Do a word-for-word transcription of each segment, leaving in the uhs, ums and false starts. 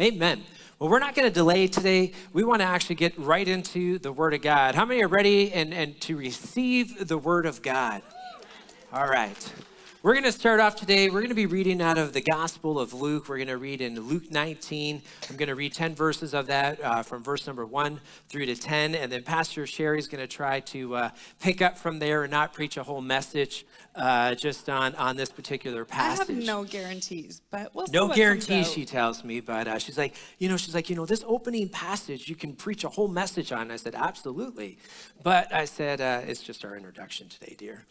Amen. Well, we're not going to delay today. We want to actually get right into the Word of God. How many are ready and, and to receive the Word of God? All right. We're going to start off today. We're going to be reading out of the Gospel of Luke. We're going to read in Luke nineteen. I'm going to read ten verses of that uh, from verse number one through to ten. And then Pastor Sheri is going to try to uh, pick up from there and not preach a whole message uh, just on, on this particular passage. I have no guarantees, but we'll see. No guarantees, she tells me. But uh, she's like, you know, she's like, you know, this opening passage, you can preach a whole message on. I said, absolutely. But I said, uh, it's just our introduction today, dear.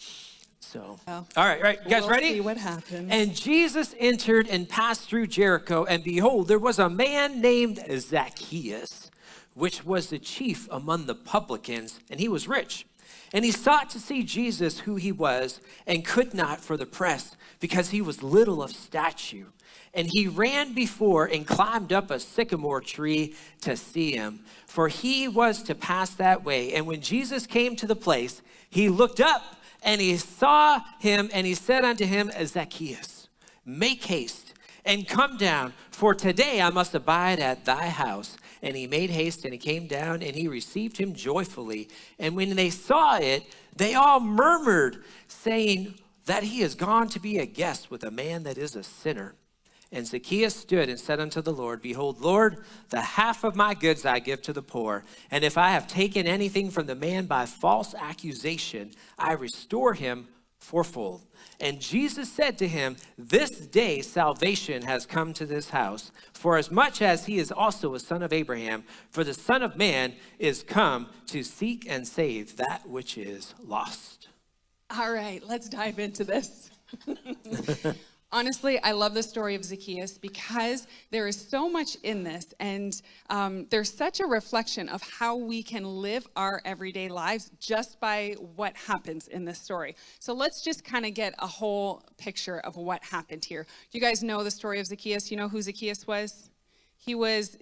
So, oh. all right, right, you guys we'll ready? See what happens. And Jesus entered and passed through Jericho, and behold, there was a man named Zacchaeus, which was the chief among the publicans, and he was rich. And he sought to see Jesus, who he was, and could not for the press, because he was little of stature. And he ran before and climbed up a sycamore tree to see him, for he was to pass that way. And when Jesus came to the place, he looked up, and he saw him, and he said unto him, Zacchaeus, make haste and come down, for today I must abide at thy house. And he made haste, and he came down, and he received him joyfully. And when they saw it, they all murmured, saying that he is gone to be a guest with a man that is a sinner. And Zacchaeus stood and said unto the Lord, behold, Lord, the half of my goods I give to the poor. And if I have taken anything from the man by false accusation, I restore him fourfold. And Jesus said to him, this day salvation has come to this house, for as much as he is also a son of Abraham, for the Son of Man is come to seek and save that which is lost. All right, let's dive into this. Honestly, I love the story of Zacchaeus because there is so much in this, and um, there's such a reflection of how we can live our everyday lives just by what happens in this story. So let's just kind of get a whole picture of what happened here. You guys know the story of Zacchaeus. You know who Zacchaeus was? He was,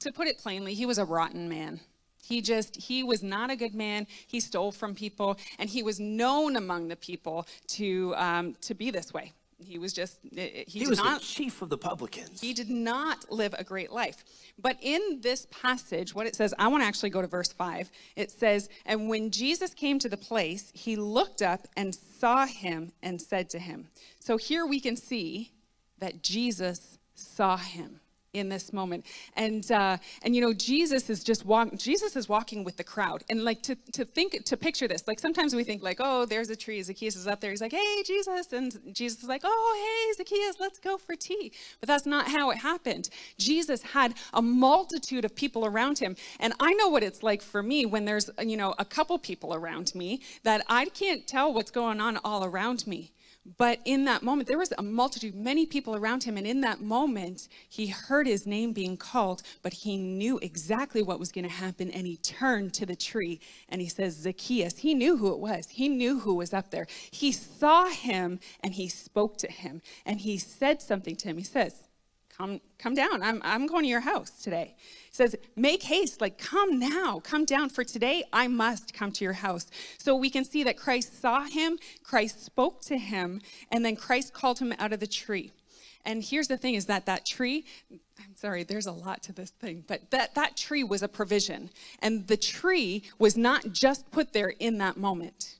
to put it plainly, he was a rotten man. He just, he was not a good man. He stole from people, and he was known among the people to, um, to be this way. He was just, he, he did was not, the chief of the publicans. He did not live a great life. But in this passage, what it says, I want to actually go to verse five. It says, and when Jesus came to the place, he looked up and saw him and said to him. So here we can see that Jesus saw him in this moment. And, uh, and you know, Jesus is just walking, Jesus is walking with the crowd. And like to, to think, to picture this, like sometimes we think like, oh, there's a tree, Zacchaeus is up there. He's like, hey, Jesus. And Jesus is like, oh, hey, Zacchaeus, let's go for tea. But that's not how it happened. Jesus had a multitude of people around him. And I know what it's like for me when there's, you know, a couple people around me that I can't tell what's going on all around me. But in that moment, there was a multitude, many people around him. And in that moment, he heard his name being called, but he knew exactly what was going to happen. And he turned to the tree and he says, Zacchaeus. He knew who it was. He knew who was up there. He saw him and he spoke to him and he said something to him. He says, come, come down. I'm, I'm going to your house today. He says, make haste, like come now, come down for today. I must come to your house. So we can see that Christ saw him, Christ spoke to him, and then Christ called him out of the tree. And here's the thing is that that tree, I'm sorry, there's a lot to this thing, but that, that tree was a provision. And the tree was not just put there in that moment.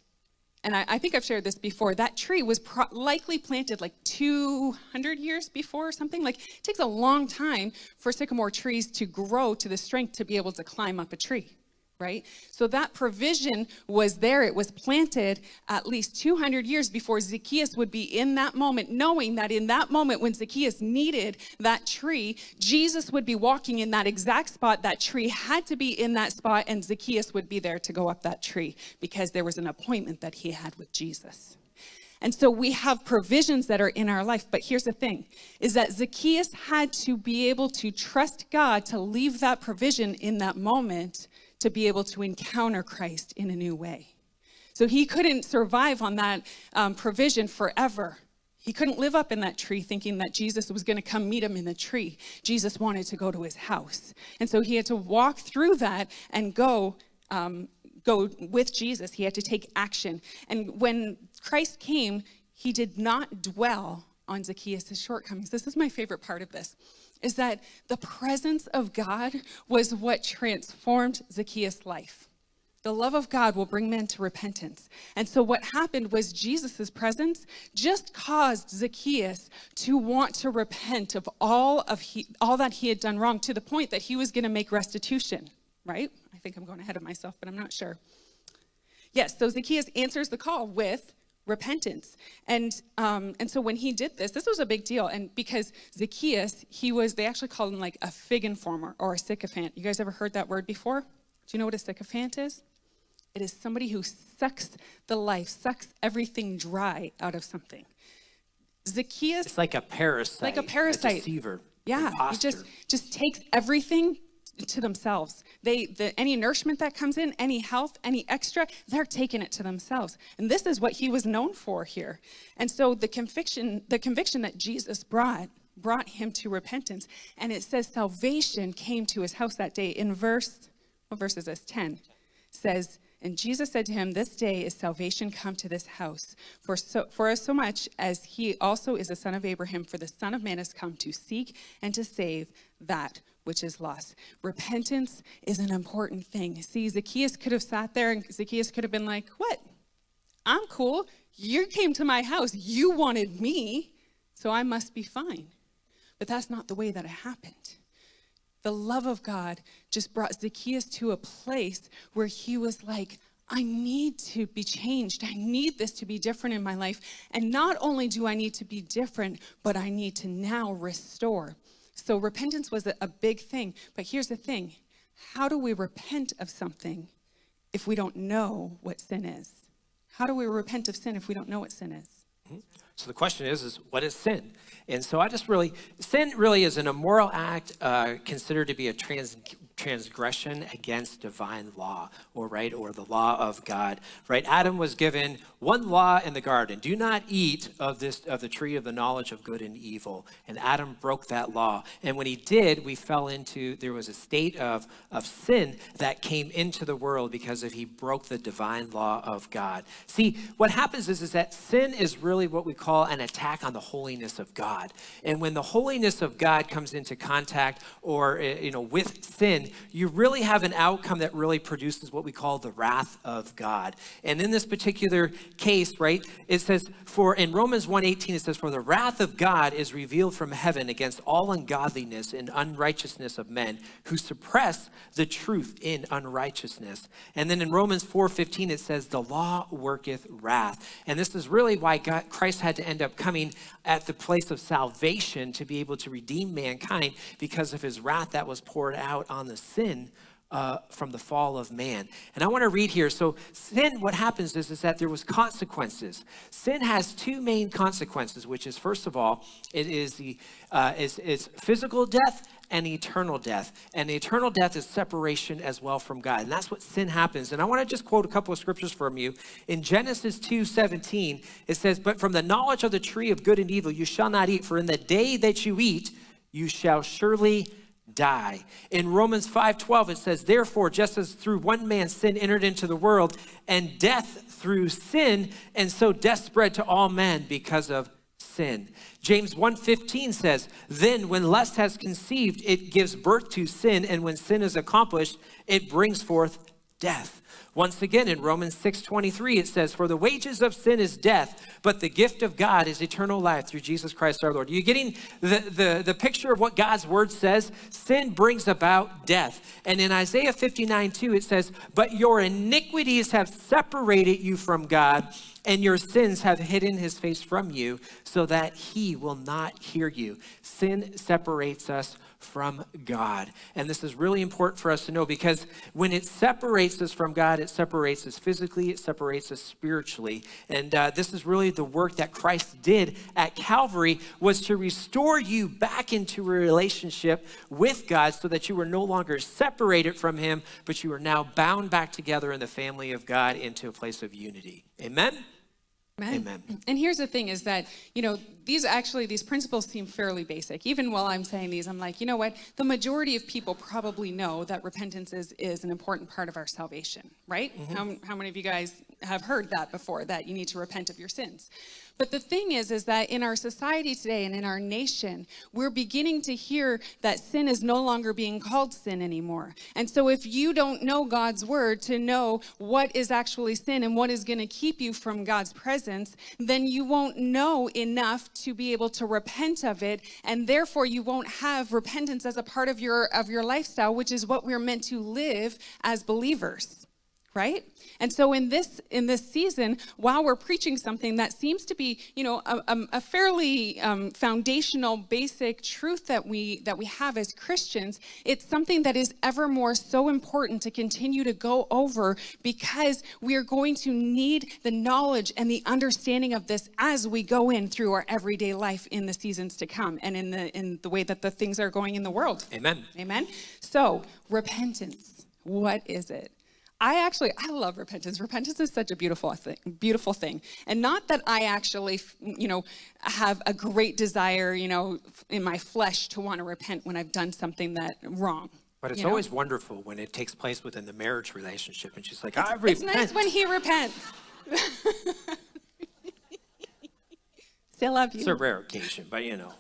And I, I think I've shared this before, that tree was pro likely planted like two hundred years before or something. Like it takes a long time for sycamore trees to grow to the strength to be able to climb up a tree, right? So that provision was there. It was planted at least two hundred years before Zacchaeus would be in that moment, knowing that in that moment when Zacchaeus needed that tree, Jesus would be walking in that exact spot. That tree had to be in that spot, and Zacchaeus would be there to go up that tree because there was an appointment that he had with Jesus. And so we have provisions that are in our life. But here's the thing, is that Zacchaeus had to be able to trust God to leave that provision in that moment to be able to encounter Christ in a new way. So he couldn't survive on that um, provision forever. He couldn't live up in that tree thinking that Jesus was going to come meet him in the tree. Jesus wanted to go to his house. And so he had to walk through that and go, um, go with Jesus. He had to take action. And when Christ came, he did not dwell on Zacchaeus' shortcomings. This is my favorite part of this. is that the presence of God was what transformed Zacchaeus' life. The love of God will bring men to repentance. And so what happened was Jesus' presence just caused Zacchaeus to want to repent of all of he, all that he had done wrong, to the point that he was going to make restitution, right? I think I'm going ahead of myself, but I'm not sure. Yes, so Zacchaeus answers the call with repentance. And um, and so when he did this, this was a big deal. And because Zacchaeus, he was, they actually called him like a fig informer or a sycophant. You guys ever heard that word before? Do you know what a sycophant is? It is somebody who sucks the life, sucks everything dry out of something. Zacchaeus. It's like a parasite. Like a parasite. A deceiver. Yeah. Imposter. It just, just takes everything to themselves. They, the, any nourishment that comes in, any health, any extra, they're taking it to themselves. And this is what he was known for here. And so the conviction, the conviction that Jesus brought, brought him to repentance. And it says salvation came to his house that day in verse, what verse is this? ten. Says, and Jesus said to him, this day is salvation come to this house, for so, for as so much as he also is a son of Abraham, for the Son of Man has come to seek and to save that which is lost. Repentance is an important thing. See, Zacchaeus could have sat there and Zacchaeus could have been like, what? I'm cool. You came to my house. You wanted me, so I must be fine. But that's not the way that it happened. The love of God just brought Zacchaeus to a place where he was like, I need to be changed. I need this to be different in my life. And not only do I need to be different, but I need to now restore. So repentance was a big thing. But here's the thing. How do we repent of something if we don't know what sin is? How do we repent of sin if we don't know what sin is? So the question is, is what is sin? And so I just really, sin really is an immoral act uh, considered to be a trans, transgression against divine law, or right, or the law of God, right? Adam was given one law in the garden: do not eat of this, of the tree of the knowledge of good and evil. And Adam broke that law. And when he did, we fell into, there was a state of, of sin that came into the world because of he broke the divine law of God. See, what happens is, is that sin is really what we call an attack on the holiness of God. And when the holiness of God comes into contact, or, you know, with sin, you really have an outcome that really produces what we call the wrath of God. And in this particular case, right, it says, for in Romans one eighteen, it says, for the wrath of God is revealed from heaven against all ungodliness and unrighteousness of men who suppress the truth in unrighteousness. And then in Romans four fifteen, it says, the law worketh wrath. And this is really why God, Christ had to end up coming at the place of salvation to be able to redeem mankind, because of his wrath that was poured out on the sin uh, from the fall of man. And I want to read here. So sin, what happens is, is that there was consequences. Sin has two main consequences, which is, first of all, it is the uh, is, is physical death and eternal death. And eternal death is separation as well from God. And that's what sin happens. And I want to just quote a couple of scriptures from you. In Genesis two seventeen, it says, but from the knowledge of the tree of good and evil, you shall not eat, for in the day that you eat, you shall surely die. In Romans five twelve, it says, therefore, just as through one man sin entered into the world, and death through sin, and so death spread to all men because of sin. James one fifteen says, then when lust has conceived, it gives birth to sin, and when sin is accomplished, it brings forth death. Once again, in Romans six twenty-three, it says, for the wages of sin is death, but the gift of God is eternal life through Jesus Christ our Lord. Are you getting the, the, the picture of what God's word says? Sin brings about death. And in Isaiah fifty-nine two, it says, but your iniquities have separated you from God, and your sins have hidden his face from you, so that he will not hear you. Sin separates us from God. And this is really important for us to know, because when it separates us from God, it separates us physically, it separates us spiritually. And uh, this is really the work that Christ did at Calvary, was to restore you back into a relationship with God, so that you were no longer separated from him, but you are now bound back together in the family of God into a place of unity. Amen? Amen. Amen. And here's the thing is that, you know, these actually, these principles seem fairly basic. Even while I'm saying these, I'm like, you know what? The majority of people probably know that repentance is, is an important part of our salvation, right? Mm-hmm. How, how many of you guys have heard that before, that you need to repent of your sins? But the thing is, is that in our society today and in our nation, we're beginning to hear that sin is no longer being called sin anymore. And so if you don't know God's word to know what is actually sin and what is going to keep you from God's presence, then you won't know enough to be able to repent of it. And therefore you won't have repentance as a part of your, of your lifestyle, which is what we're meant to live as believers. Right? And so in this in this season, while we're preaching something that seems to be, you know, a, a fairly um, foundational, basic truth that we that we have as Christians, it's something that is ever more so important to continue to go over, because we are going to need the knowledge and the understanding of this as we go in through our everyday life in the seasons to come, and in the in the way that the things are going in the world. Amen. Amen. So repentance, what is it? I actually, I love repentance. Repentance is such a beautiful thing, beautiful thing. And not that I actually, you know, have a great desire, you know, in my flesh to want to repent when I've done something that wrong. But it's always wonderful when it takes place within the marriage relationship. And she's like, I repent. It's nice when he repents. Still love you. It's a rare occasion, but you know.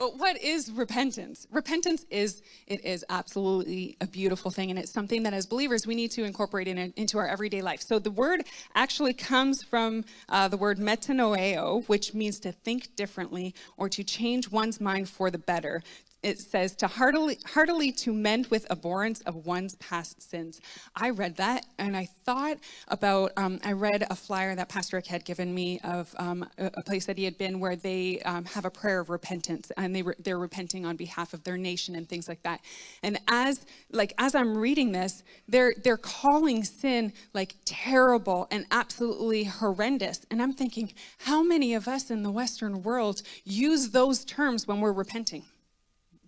But what is repentance? Repentance is, it is absolutely a beautiful thing. And it's something that as believers, we need to incorporate in a, into our everyday life. So the word actually comes from uh, the word metanoeo, which means to think differently or to change one's mind for the better. It says to heartily, heartily to mend with abhorrence of one's past sins. I read that and I thought about, um, I read a flyer that Pastor Rick had given me of um, a, a place that he had been where they um, have a prayer of repentance, and they re they're repenting on behalf of their nation and things like that. And as like, as I'm reading this, they're, they're calling sin like terrible and absolutely horrendous. And I'm thinking, how many of us in the Western world use those terms when we're repenting?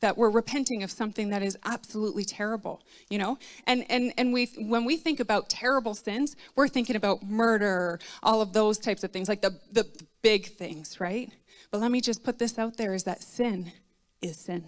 That we're repenting of something that is absolutely terrible, you know? And and and we when we think about terrible sins, we're thinking about murder, all of those types of things, like the, the big things, right? But let me just put this out there, is that sin is sin.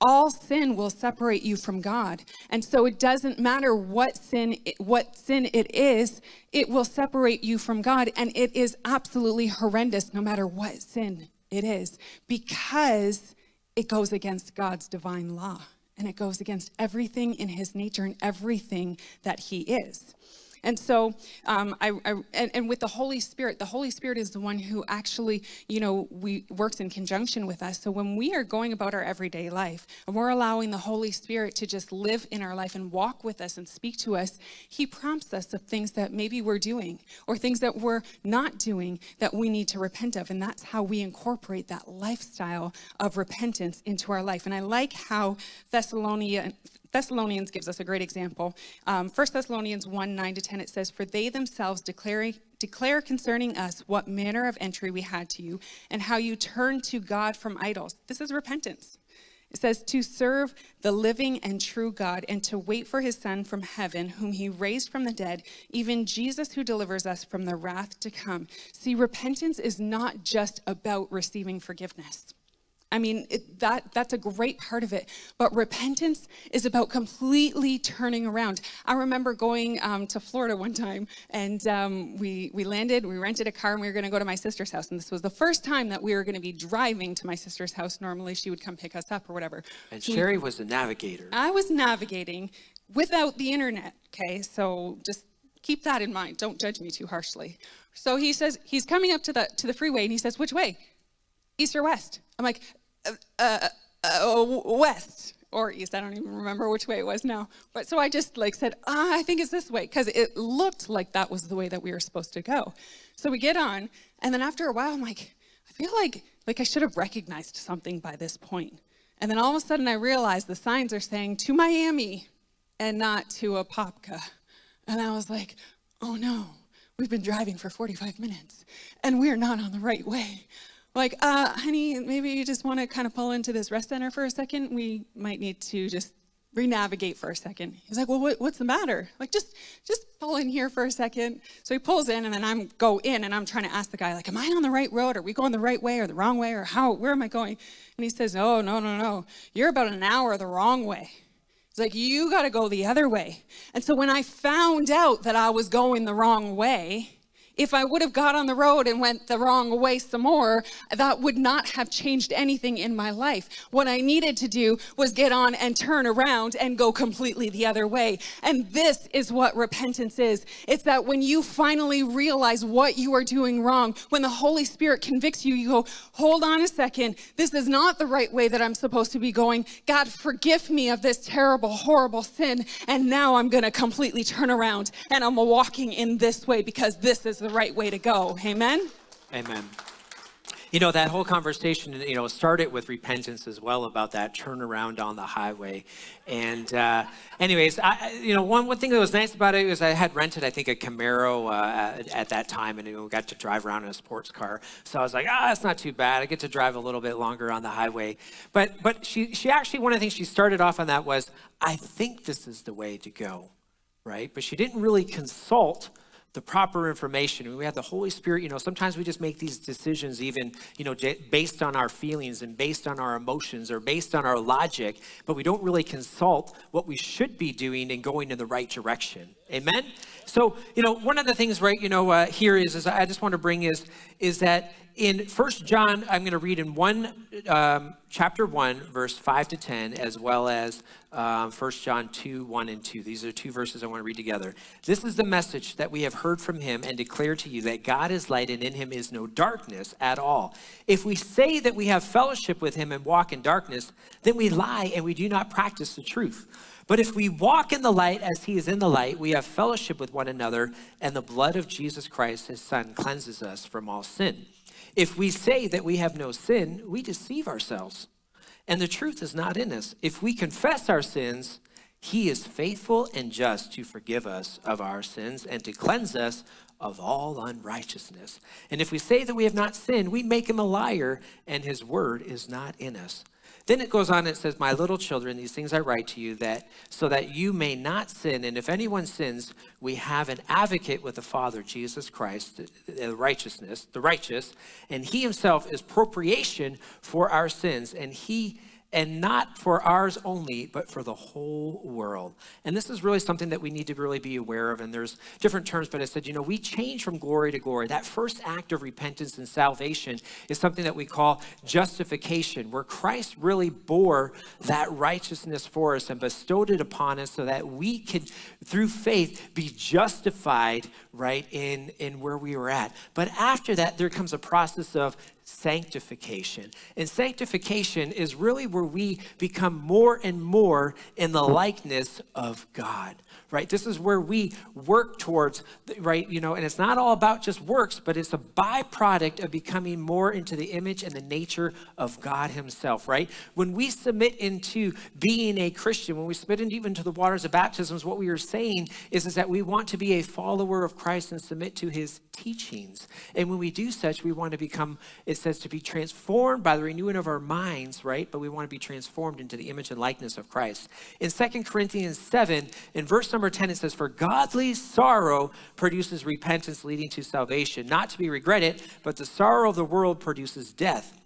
All sin will separate you from God. And so it doesn't matter what sin, what sin it is, it will separate you from God. And it is absolutely horrendous, no matter what sin it is, because it goes against God's divine law, and it goes against everything in his nature and everything that he is. And so, um, I, I and, and with the Holy Spirit, the Holy Spirit is the one who actually, you know, we works in conjunction with us. So when we are going about our everyday life and we're allowing the Holy Spirit to just live in our life and walk with us and speak to us, he prompts us of things that maybe we're doing or things that we're not doing that we need to repent of. And that's how we incorporate that lifestyle of repentance into our life. And I like how Thessalonians, Thessalonians gives us a great example. Um, First Thessalonians one, nine to ten, it says, "For they themselves declare, declare concerning us what manner of entry we had to you, and how you turned to God from idols." This is repentance. It says, "To serve the living and true God, and to wait for his Son from heaven, whom he raised from the dead, even Jesus, who delivers us from the wrath to come." See, repentance is not just about receiving forgiveness. I mean, it, that that's a great part of it. But repentance is about completely turning around. I remember going um, to Florida one time, and um, we, we landed, we rented a car, and we were going to go to my sister's house. And this was the first time that we were going to be driving to my sister's house. Normally, she would come pick us up or whatever. And Sheri was the navigator. I was navigating without the internet, okay? So just keep that in mind. Don't judge me too harshly. So he says, he's coming up to the, to the freeway, and he says, "Which way? East or west?" I'm like, Uh, uh, uh, west or east. I don't even remember which way it was now. But so I just like said, ah, I think it's this way, because it looked like that was the way that we were supposed to go. So we get on, and then after a while, I'm like, I feel like like I should have recognized something by this point. And then all of a sudden, I realized the signs are saying to Miami and not to Apopka. And I was like, oh no, we've been driving for forty-five minutes, and we're not on the right way. Like, uh, honey, maybe you just want to kind of pull into this rest center for a second. We might need to just re-navigate for a second. He's like, well, what, what's the matter? Like, just just pull in here for a second. So he pulls in, and then I'm go in, and I'm trying to ask the guy, like, am I on the right road? Are we going the right way or the wrong way, or how? Where am I going? And he says, oh, no, no, no. You're about an hour the wrong way. He's like, you got to go the other way. And so when I found out that I was going the wrong way, If I would have got on the road and went the wrong way some more, that would not have changed anything in my life. What I needed to do was get on and turn around and go completely the other way. And this is what repentance is. It's that when you finally realize what you are doing wrong, when the Holy Spirit convicts you, you go, hold on a second. This is not the right way that I'm supposed to be going. God, forgive me of this terrible, horrible sin. And now I'm going to completely turn around and I'm walking in this way because this is the right way to go. Amen? Amen. You know, that whole conversation, you know, started with repentance as well, about that turnaround on the highway. And uh, anyways, I, you know, one, one thing that was nice about it was I had rented, I think, a Camaro uh, at, at that time, and you know, got to drive around in a sports car. So I was like, ah, it's not too bad. I get to drive a little bit longer on the highway. But, but she, she actually, one of the things she started off on that was, I think this is the way to go, right? But she didn't really consult the proper information. We have the Holy Spirit. You know, sometimes we just make these decisions even, you know, based on our feelings and based on our emotions or based on our logic, but we don't really consult what we should be doing and going in the right direction. Amen? So, you know, one of the things, right, you know, uh, here is, is I just want to bring is, is that in First John, I'm going to read in one, um, chapter one, verse five to ten, as well as um, First John two, one and two. These are two verses I want to read together. This is the message that we have heard from him and declare to you, that God is light and in him is no darkness at all. If we say that we have fellowship with him and walk in darkness, then we lie and we do not practice the truth. But if we walk in the light as he is in the light, we have fellowship with one another, and the blood of Jesus Christ, his son, cleanses us from all sin. If we say that we have no sin, we deceive ourselves, and the truth is not in us. If we confess our sins, he is faithful and just to forgive us of our sins and to cleanse us of all unrighteousness. And if we say that we have not sinned, we make him a liar, and his word is not in us. Then it goes on and it says, my little children, these things I write to you that so that you may not sin. And if anyone sins, we have an advocate with the Father, Jesus Christ, the righteousness, the righteous. And he himself is propitiation for our sins. And he and not for ours only, but for the whole world. And this is really something that we need to really be aware of. And there's different terms, but I said, you know, we change from glory to glory. That first act of repentance and salvation is something that we call justification, where Christ really bore that righteousness for us and bestowed it upon us so that we could, through faith, be justified, right, in, in where we were at. But after that, there comes a process of sanctification. And sanctification is really where we become more and more in the likeness of God, right? This is where we work towards, right? You know, and it's not all about just works, but it's a byproduct of becoming more into the image and the nature of God himself, right? When we submit into being a Christian, when we submit into even to the waters of baptisms, what we are saying is, is that we want to be a follower of Christ and submit to his teachings. And when we do such, we want to become, it says, to be transformed by the renewing of our minds, right? But we want to be transformed into the image and likeness of Christ. In Second Corinthians seven, in verse number ten, it says, for godly sorrow produces repentance leading to salvation, not to be regretted, but the sorrow of the world produces death.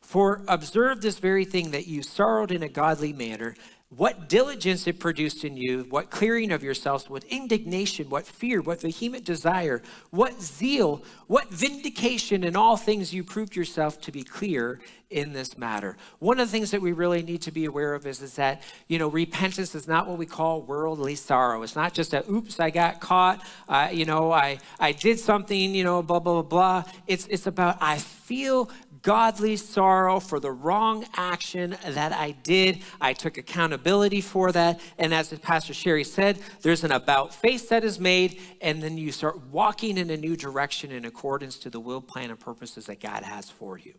For observe this very thing, that you sorrowed in a godly manner, what diligence it produced in you, what clearing of yourselves, what indignation, what fear, what vehement desire, what zeal, what vindication. In all things you proved yourself to be clear in this matter. One of the things that we really need to be aware of is, is that, you know, repentance is not what we call worldly sorrow. It's not just a, oops, I got caught, uh, you know, I, I did something, you know, blah, blah, blah, blah. It's, it's about, I feel godly sorrow for the wrong action that I did. I took accountability for that. And as Pastor Sheri said, there's an about face that is made, and then you start walking in a new direction in accordance to the will, plan, and purposes that God has for you.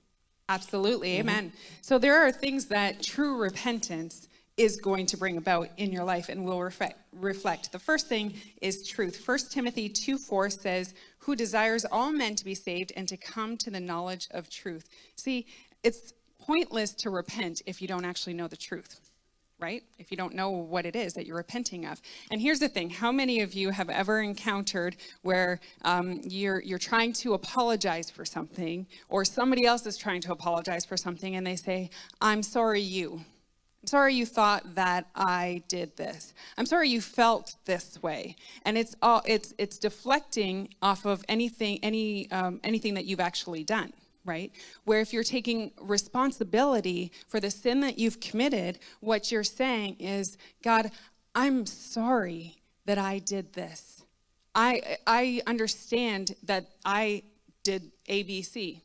Absolutely. Amen. Mm-hmm. So there are things that true repentance is going to bring about in your life and will reflect, reflect. The first thing is truth. First Timothy two four says, who desires all men to be saved and to come to the knowledge of truth. See, it's pointless to repent if you don't actually know the truth, right? If you don't know what it is that you're repenting of. And here's the thing, how many of you have ever encountered where um, you're, you're trying to apologize for something, or somebody else is trying to apologize for something and they say, I'm sorry you. I'm sorry you thought that I did this. I'm sorry you felt this way. And it's all it's it's deflecting off of anything any um, anything that you've actually done, right? Where if you're taking responsibility for the sin that you've committed, what you're saying is, God, I'm sorry that I did this. I I understand that I did A B C.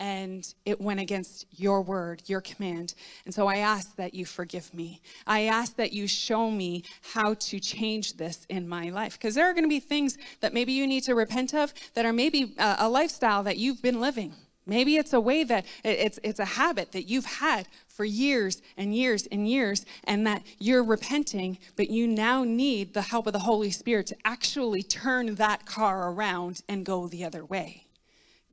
And it went against your word, your command. And so I ask that you forgive me. I ask that you show me how to change this in my life. Because there are going to be things that maybe you need to repent of that are maybe a, a lifestyle that you've been living. Maybe it's a way that it's, it's a habit that you've had for years and years and years, and that you're repenting, but you now need the help of the Holy Spirit to actually turn that car around and go the other way.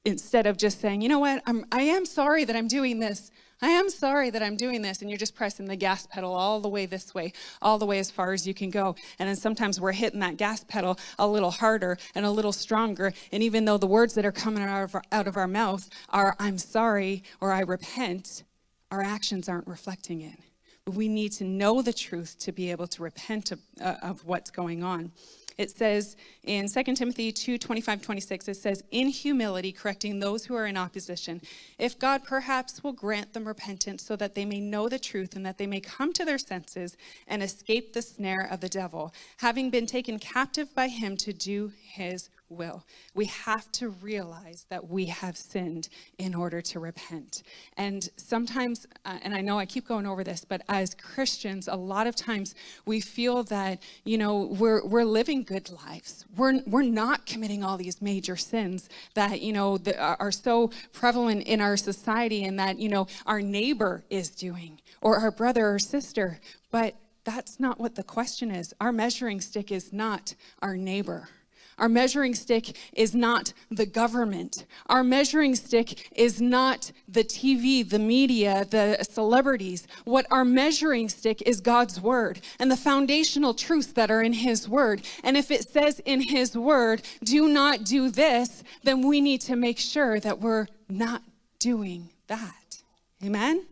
Instead of just saying, you know what, I'm, I am sorry that I'm doing this. I am sorry that I'm doing this. And you're just pressing the gas pedal all the way this way, all the way as far as you can go. And then sometimes we're hitting that gas pedal a little harder and a little stronger. And even though the words that are coming out of our, out of our mouth are, I'm sorry, or I repent, our actions aren't reflecting it. But we need to know the truth to be able to repent of, uh, of what's going on. It says in Second Timothy two, twenty-five, twenty-six, it says, in humility, correcting those who are in opposition, if God perhaps will grant them repentance so that they may know the truth and that they may come to their senses and escape the snare of the devil, having been taken captive by him to do his will. We have to realize that we have sinned in order to repent. And sometimes, uh, and I know I keep going over this, but as Christians, a lot of times we feel that, you know, we're, we're living good lives. We're, we're not committing all these major sins that, you know, that are so prevalent in our society and that, you know, our neighbor is doing or our brother or sister. But that's not what the question is. Our measuring stick is not our neighbor. Our measuring stick is not the government. Our measuring stick is not the T V, the media, the celebrities. What our measuring stick is God's word and the foundational truths that are in his word. And if it says in his word, do not do this, then we need to make sure that we're not doing that. Amen?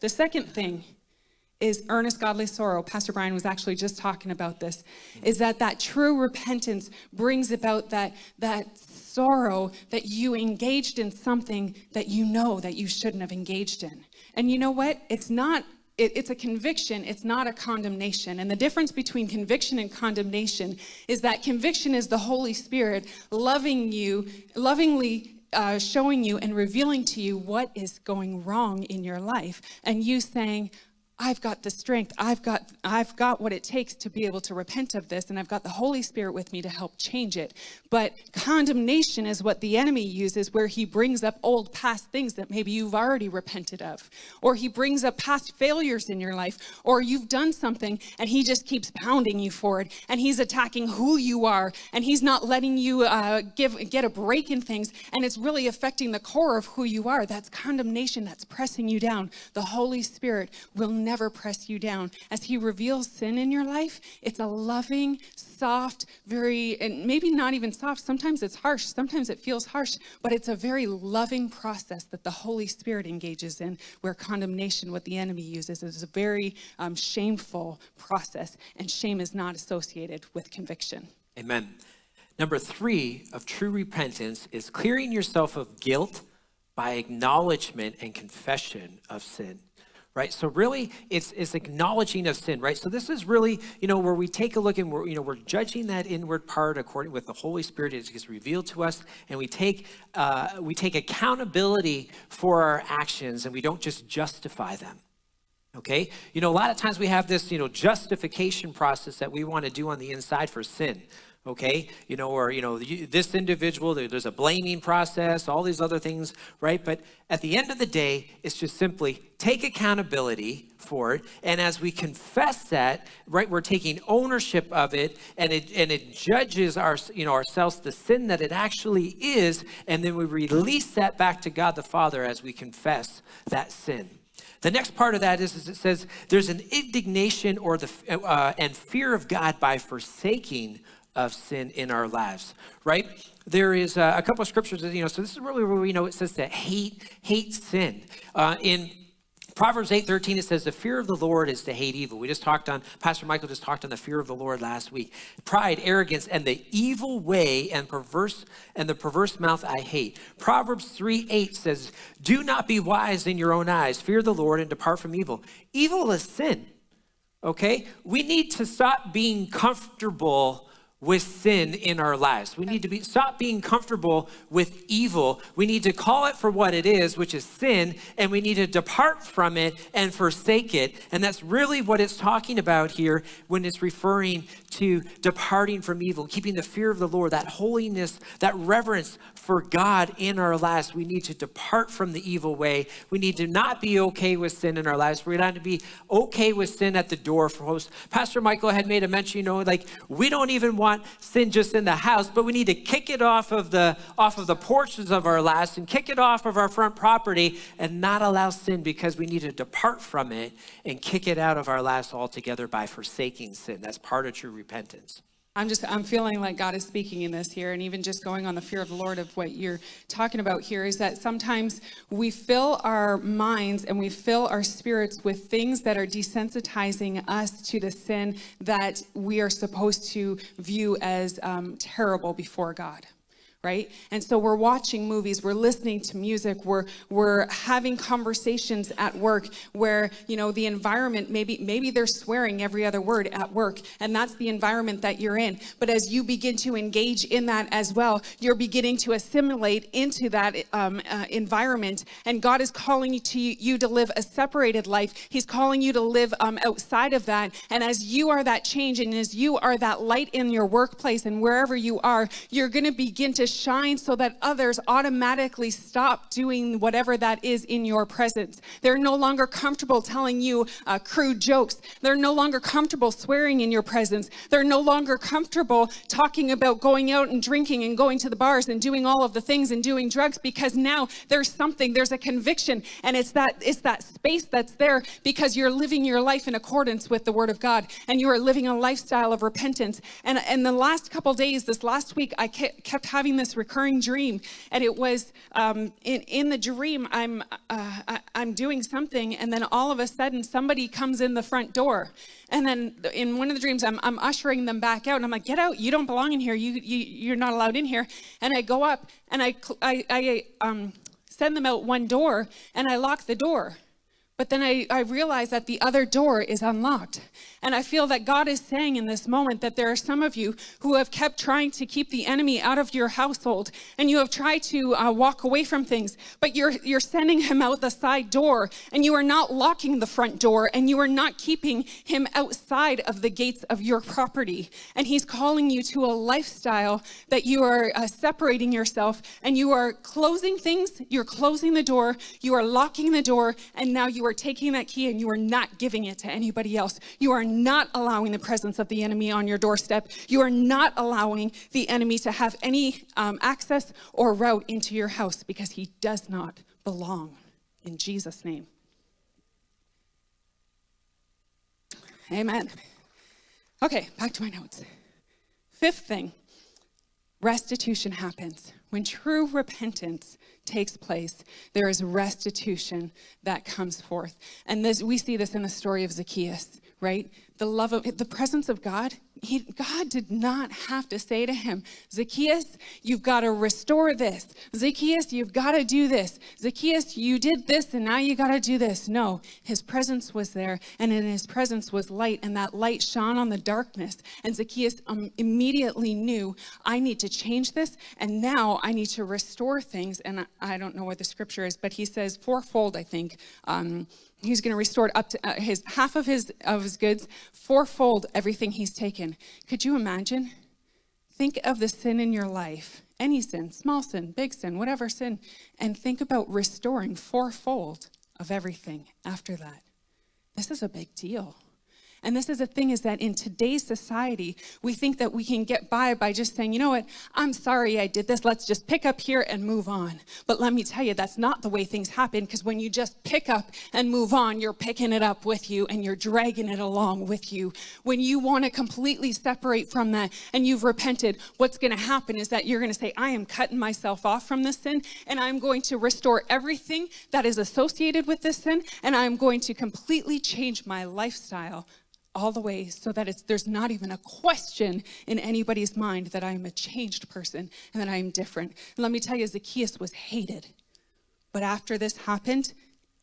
The second thing is earnest godly sorrow. Pastor Brian was actually just talking about this, is that that true repentance brings about that, that sorrow that you engaged in something that you know that you shouldn't have engaged in. And you know what? It's not, it, it's a conviction, it's not a condemnation. And the difference between conviction and condemnation is that conviction is the Holy Spirit loving you, lovingly Uh, showing you and revealing to you what is going wrong in your life. And you saying, I've got the strength, I've got, I've got what it takes to be able to repent of this, and I've got the Holy Spirit with me to help change it. But condemnation is what the enemy uses, where he brings up old past things that maybe you've already repented of, or he brings up past failures in your life, or you've done something and he just keeps pounding you for it, and he's attacking who you are, and he's not letting you uh, give get a break in things, and it's really affecting the core of who you are. That's condemnation, that's pressing you down. The Holy Spirit will never never press you down. As he reveals sin in your life, it's a loving, soft, very, and maybe not even soft, sometimes it's harsh, sometimes it feels harsh, but it's a very loving process that the Holy Spirit engages in, where condemnation, what the enemy uses, is a very um, shameful process, and shame is not associated with conviction. Amen. Number three of true repentance is clearing yourself of guilt by acknowledgement and confession of sin. Right, so really, it's it's acknowledging of sin, right? So this is really, you know, where we take a look and we're, you know, we're judging that inward part according with the Holy Spirit as it gets revealed to us, and we take uh, we take accountability for our actions, and we don't just justify them. Okay, you know, a lot of times we have this, you know, justification process that we want to do on the inside for sin. Okay, you know, or, you know, you, this individual, there, there's a blaming process, all these other things, right? But at the end of the day, it's just simply take accountability for it. And as we confess that, right, we're taking ownership of it, and it, and it judges our, you know, ourselves, the sin that it actually is. And then we release that back to God the Father as we confess that sin. The next part of that is, is it says there's an indignation or the, uh, and fear of God by forsaking of sin in our lives, right? There is a, a couple of scriptures, you know, so this is really where we know it says to hate, hate sin. Uh, in Proverbs eight thirteen, it says, the fear of the Lord is to hate evil. We just talked on, Pastor Michael just talked on the fear of the Lord last week. Pride, arrogance, and the evil way and perverse and the perverse mouth I hate. Proverbs three eight says, do not be wise in your own eyes. Fear the Lord and depart from evil. Evil is sin, okay? We need to stop being comfortable with sin in our lives. We need to be, stop being comfortable with evil. We need to call it for what it is, which is sin, and we need to depart from it and forsake it. And that's really what it's talking about here when it's referring to departing from evil, keeping the fear of the Lord, that holiness, that reverence for God in our lives. We need to depart from the evil way. We need to not be okay with sin in our lives. We're not to be okay with sin at the door for hosts. Pastor Michael had made a mention, you know, like we don't even want sin just in the house, but we need to kick it off of the off of the porches of our lives and kick it off of our front property and not allow sin, because we need to depart from it and kick it out of our lives altogether by forsaking sin. That's part of true repentance. I'm just, I'm feeling like God is speaking in this here, and even just going on the fear of the Lord of what you're talking about here is that sometimes we fill our minds and we fill our spirits with things that are desensitizing us to the sin that we are supposed to view as um, terrible before God. Right? And so we're watching movies, we're listening to music, we're, we're having conversations at work where, you know, the environment, maybe, maybe they're swearing every other word at work, and that's the environment that you're in. But as you begin to engage in that as well, you're beginning to assimilate into that um, uh, environment, and God is calling you to, you to live a separated life. He's calling you to live um, outside of that. And as you are that change, and as you are that light in your workplace and wherever you are, you're going to begin to shine so that others automatically stop doing whatever that is in your presence. They're no longer comfortable telling you uh, crude jokes. They're no longer comfortable swearing in your presence. They're no longer comfortable talking about going out and drinking and going to the bars and doing all of the things and doing drugs, because now there's something, there's a conviction, and it's that, it's that space that's there because you're living your life in accordance with the Word of God, and you are living a lifestyle of repentance. And, and the last couple days, this last week, I kept having this recurring dream, and it was um, in in the dream I'm uh, I, I'm doing something, and then all of a sudden somebody comes in the front door, and then in one of the dreams I'm I'm ushering them back out, and I'm like, get out, you don't belong in here, you you you're not allowed in here. And I go up and I I, I um, send them out one door, and I lock the door. But then I, I realize that the other door is unlocked. And I feel that God is saying in this moment that there are some of you who have kept trying to keep the enemy out of your household, and you have tried to uh, walk away from things, but you're, you're sending him out the side door, and you are not locking the front door, and you are not keeping him outside of the gates of your property. And he's calling you to a lifestyle that you are uh, separating yourself, and you are closing things, you're closing the door, you are locking the door, and now you are taking that key and you are not giving it to anybody else. You are not allowing the presence of the enemy on your doorstep. You are not allowing the enemy to have any um, access or route into your house, because he does not belong, in Jesus' name. Amen. Okay, back to my notes. Fifth thing, restitution happens. When true repentance takes place, there is restitution that comes forth. And this, we see this in the story of Zacchaeus, right? The love of, the presence of God, he, God did not have to say to him, Zacchaeus, you've got to restore this. Zacchaeus, you've got to do this. Zacchaeus, you did this and now you got to do this. No, his presence was there, and in his presence was light, and that light shone on the darkness. And Zacchaeus um, immediately knew, I need to change this, and now I need to restore things. And I, I don't know what the scripture is, but he says fourfold, I think, um, he's going to restore up to uh, his half of his of his goods, fourfold everything he's taken. Could you imagine? Think of the sin in your life, any sin, small sin, big sin, whatever sin, and think about restoring fourfold of everything after that. This is a big deal. And this is the thing, is that in today's society, we think that we can get by by just saying, you know what, I'm sorry I did this. Let's just pick up here and move on. But let me tell you, that's not the way things happen, because when you just pick up and move on, you're picking it up with you and you're dragging it along with you. When you want to completely separate from that and you've repented, what's going to happen is that you're going to say, I am cutting myself off from this sin, and I'm going to restore everything that is associated with this sin, and I'm going to completely change my lifestyle all the way so that it's, there's not even a question in anybody's mind that I'm a changed person and that I'm different. And let me tell you, Zacchaeus was hated. But after this happened,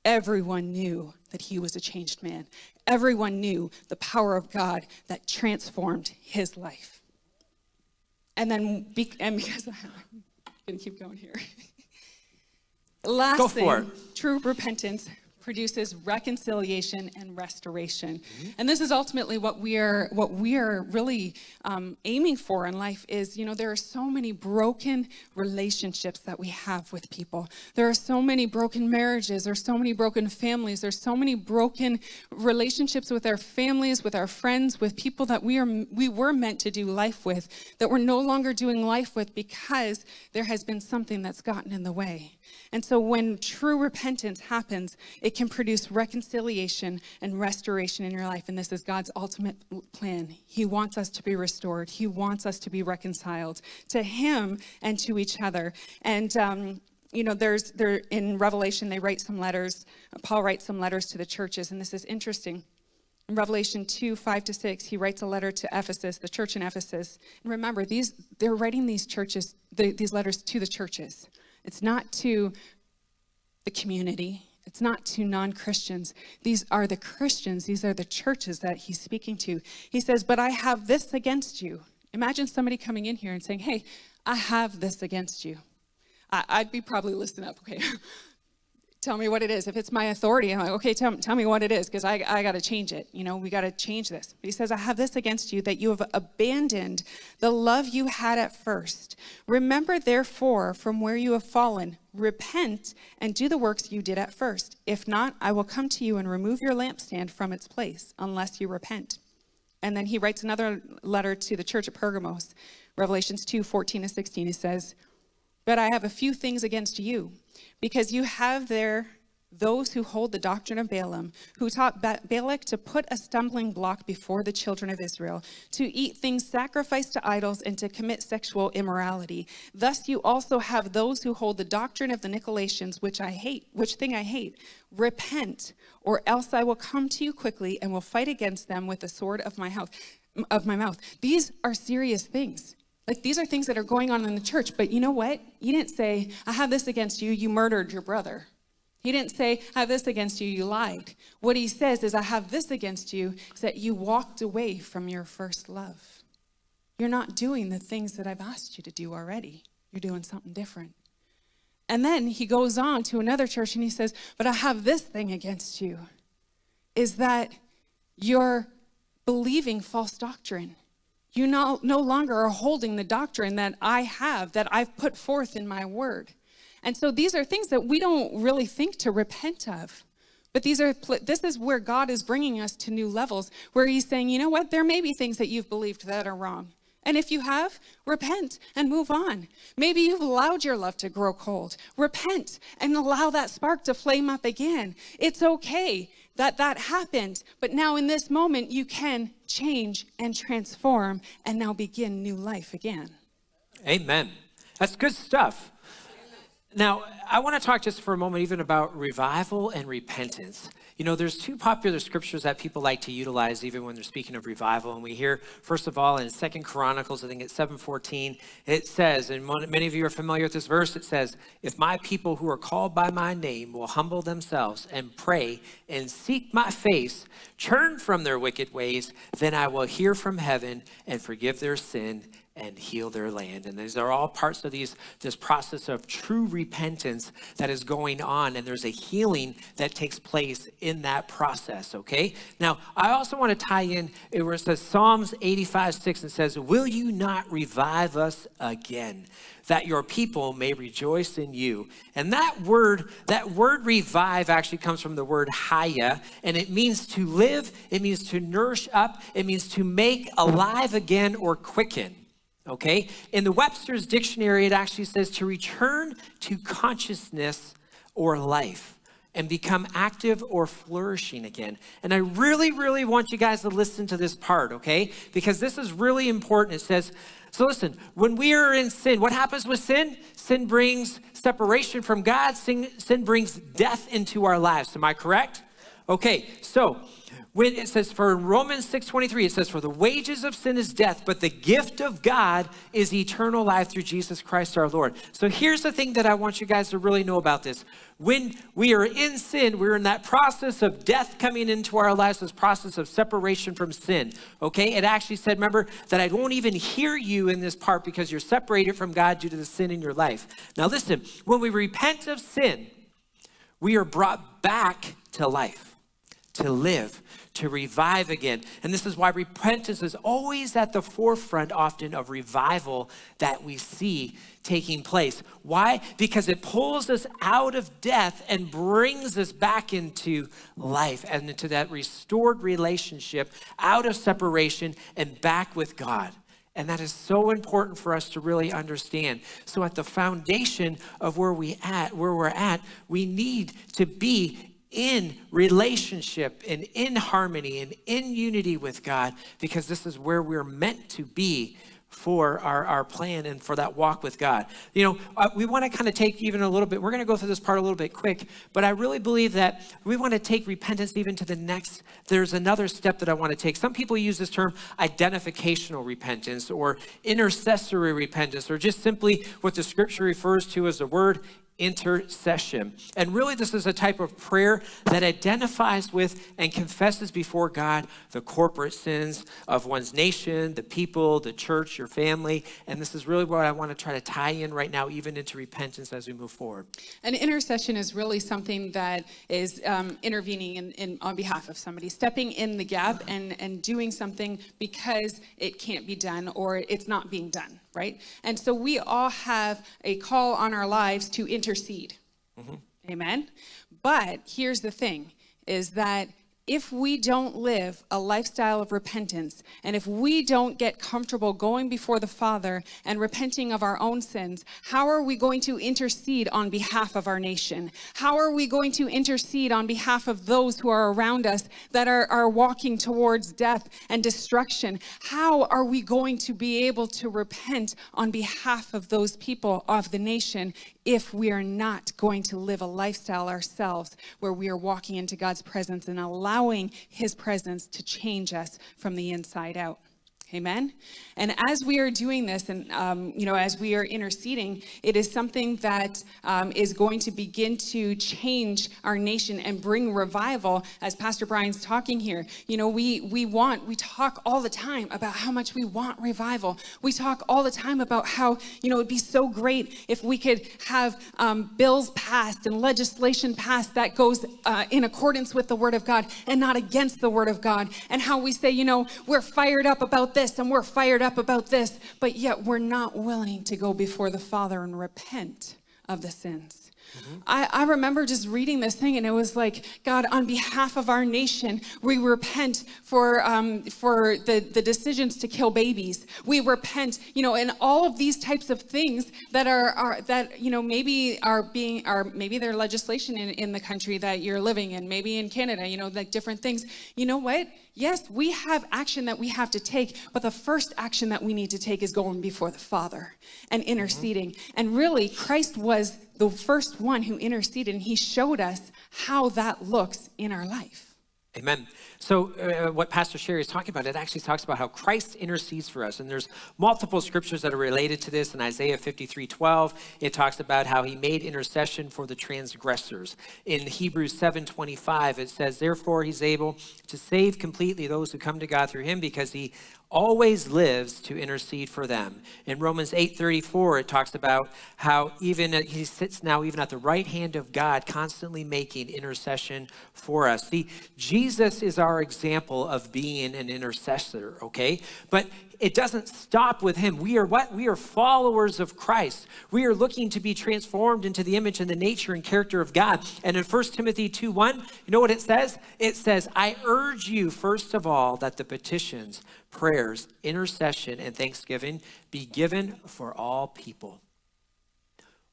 everyone knew that he was a changed man. Everyone knew the power of God that transformed his life. And then, be, and because I'm going to keep going here. Last Go for thing, it. True repentance produces reconciliation and restoration. Mm-hmm. And this is ultimately what we are, what we are really um, aiming for in life is, you know, there are so many broken relationships that we have with people. There are so many broken marriages. There's so many broken families. There's so many broken relationships with our families, with our friends, with people that we are, we were meant to do life with, that we're no longer doing life with because there has been something that's gotten in the way. And so when true repentance happens, it can produce reconciliation and restoration in your life. And this is God's ultimate plan. He wants us to be restored. He wants us to be reconciled to him and to each other. And, um, you know, there's there in Revelation, they write some letters. Paul writes some letters to the churches. And this is interesting. In Revelation two, five to six, he writes a letter to Ephesus, the church in Ephesus. And remember, these they're writing these churches, the, these letters to the churches. It's not to the community. It's not to non-Christians. These are the Christians. These are the churches that he's speaking to. He says, but I have this against you. Imagine somebody coming in here and saying, hey, I have this against you. I, I'd be probably listening up. Okay, tell me what it is. If it's my authority, I'm like, okay, tell, tell me what it is, because I, I got to change it. You know, we got to change this. But he says, I have this against you, that you have abandoned the love you had at first. Remember, therefore, from where you have fallen, repent and do the works you did at first. If not, I will come to you and remove your lampstand from its place, unless you repent. And then he writes another letter to the church at Pergamos, Revelations two, fourteen to sixteen. He says, but I have a few things against you, because you have there those who hold the doctrine of Balaam, who taught ba- Balak to put a stumbling block before the children of Israel, to eat things sacrificed to idols, and to commit sexual immorality. Thus you also have those who hold the doctrine of the Nicolaitans, which I hate, which thing I hate. Repent, or else I will come to you quickly and will fight against them with the sword of my mouth. Of my mouth. These are serious things. Like, these are things that are going on in the church, but you know what? You didn't say, I have this against you, you murdered your brother. He didn't say, I have this against you, you lied. What he says is, I have this against you, is that you walked away from your first love. You're not doing the things that I've asked you to do already. You're doing something different. And then he goes on to another church and he says, but I have this thing against you, is that you're believing false doctrine. You no, no longer are holding the doctrine that I have, that I've put forth in my word. And so these are things that we don't really think to repent of. But these are, this is where God is bringing us to new levels, where he's saying, you know what, there may be things that you've believed that are wrong. And if you have, repent and move on. Maybe you've allowed your love to grow cold. Repent and allow that spark to flame up again. It's okay that that happened. But now in this moment, you can change and transform and now begin new life again. Amen. That's good stuff. Now, I want to talk just for a moment even about revival and repentance. You know, there's two popular scriptures that people like to utilize even when they're speaking of revival. And we hear, first of all, in Second Chronicles, I think it's seven fourteen, it says, and many of you are familiar with this verse, it says, if my people who are called by my name will humble themselves and pray and seek my face, turn from their wicked ways, then I will hear from heaven and forgive their sin and heal their land. And these are all parts of these, this process of true repentance that is going on, and there's a healing that takes place in that process, okay? Now, I also want to tie in where it says Psalms eighty-five, six, and says, "Will you not revive us again, that your people may rejoice in you?" And that word, that word revive actually comes from the word haya, and it means to live, it means to nourish up, it means to make alive again or quicken. Okay, in the Webster's Dictionary, it actually says to return to consciousness or life and become active or flourishing again. And I really, really want you guys to listen to this part, okay? Because this is really important. It says, so listen, when we are in sin, what happens with sin? Sin brings separation from God. Sin, sin brings death into our lives. Am I correct? Okay, so when it says for Romans six twenty-three, it says, "For the wages of sin is death, but the gift of God is eternal life through Jesus Christ our Lord." So here's the thing that I want you guys to really know about this. When we are in sin, we're in that process of death coming into our lives, this process of separation from sin, okay? It actually said, remember, that I won't even hear you in this part because you're separated from God due to the sin in your life. Now listen, when we repent of sin, we are brought back to life, to live, to revive again. And this is why repentance is always at the forefront often of revival that we see taking place. Why? Because it pulls us out of death and brings us back into life and into that restored relationship, out of separation and back with God. And that is so important for us to really understand. So at the foundation of where we at, where we're at, we need to be in relationship and in harmony and in unity with God, because this is where we're meant to be for our, our plan and for that walk with God. You know, uh, we want to kind of take even a little bit, we're going to go through this part a little bit quick, but I really believe that we want to take repentance even to the next. There's another step that I want to take. Some people use this term identificational repentance or intercessory repentance, or just simply what the scripture refers to as the word intercession. And really this is a type of prayer that identifies with and confesses before God the corporate sins of one's nation, the people, the church, your family. And this is really what I want to try to tie in right now, even into repentance as we move forward. And intercession is really something that is um, intervening in, in, on behalf of somebody, stepping in the gap and, and doing something because it can't be done or it's not being done, right? And so we all have a call on our lives to intercede. Mm-hmm. Amen. But here's the thing, is that if we don't live a lifestyle of repentance, and if we don't get comfortable going before the Father and repenting of our own sins, how are we going to intercede on behalf of our nation? How are we going to intercede on behalf of those who are around us that are, are walking towards death and destruction? How are we going to be able to repent on behalf of those people of the nation if we are not going to live a lifestyle ourselves where we are walking into God's presence and allowing his presence to change us from the inside out? Amen. And as we are doing this, and um, you know, as we are interceding, it is something that um, is going to begin to change our nation and bring revival. As Pastor Brian's talking here, you know, we we want, we talk all the time about how much we want revival. We talk all the time about how, you know, it'd be so great if we could have um, bills passed and legislation passed that goes uh, in accordance with the Word of God and not against the Word of God. And how we say, you know, we're fired up about this and we're fired up about this, but yet we're not willing to go before the Father and repent of the sins. Mm-hmm. I, I remember just reading this thing and it was like, God, on behalf of our nation, we repent for um, for the, the decisions to kill babies. We repent, you know, and all of these types of things that are, are that, you know, maybe are being, are maybe their legislation in, in the country that you're living in, maybe in Canada, you know, like different things. You know what? Yes, we have action that we have to take, but the first action that we need to take is going before the Father and interceding. Mm-hmm. And really, Christ was the first one who interceded, and he showed us how that looks in our life. Amen. So uh, what Pastor Sheri is talking about, it actually talks about how Christ intercedes for us. And there's multiple scriptures that are related to this. In Isaiah fifty-three twelve, it talks about how he made intercession for the transgressors. In Hebrews seven twenty-five, it says, therefore he's able to save completely those who come to God through him, because he always lives to intercede for them. In Romans eight thirty-four, it talks about how even he sits now even at the right hand of God, constantly making intercession for us. See, Jesus is our example of being an intercessor, okay? But it doesn't stop with him. We are what? We are followers of Christ. We are looking to be transformed into the image and the nature and character of God. And in First Timothy two one, you know what it says? It says, I urge you, first of all, that the petitions, prayers, intercession, and thanksgiving be given for all people.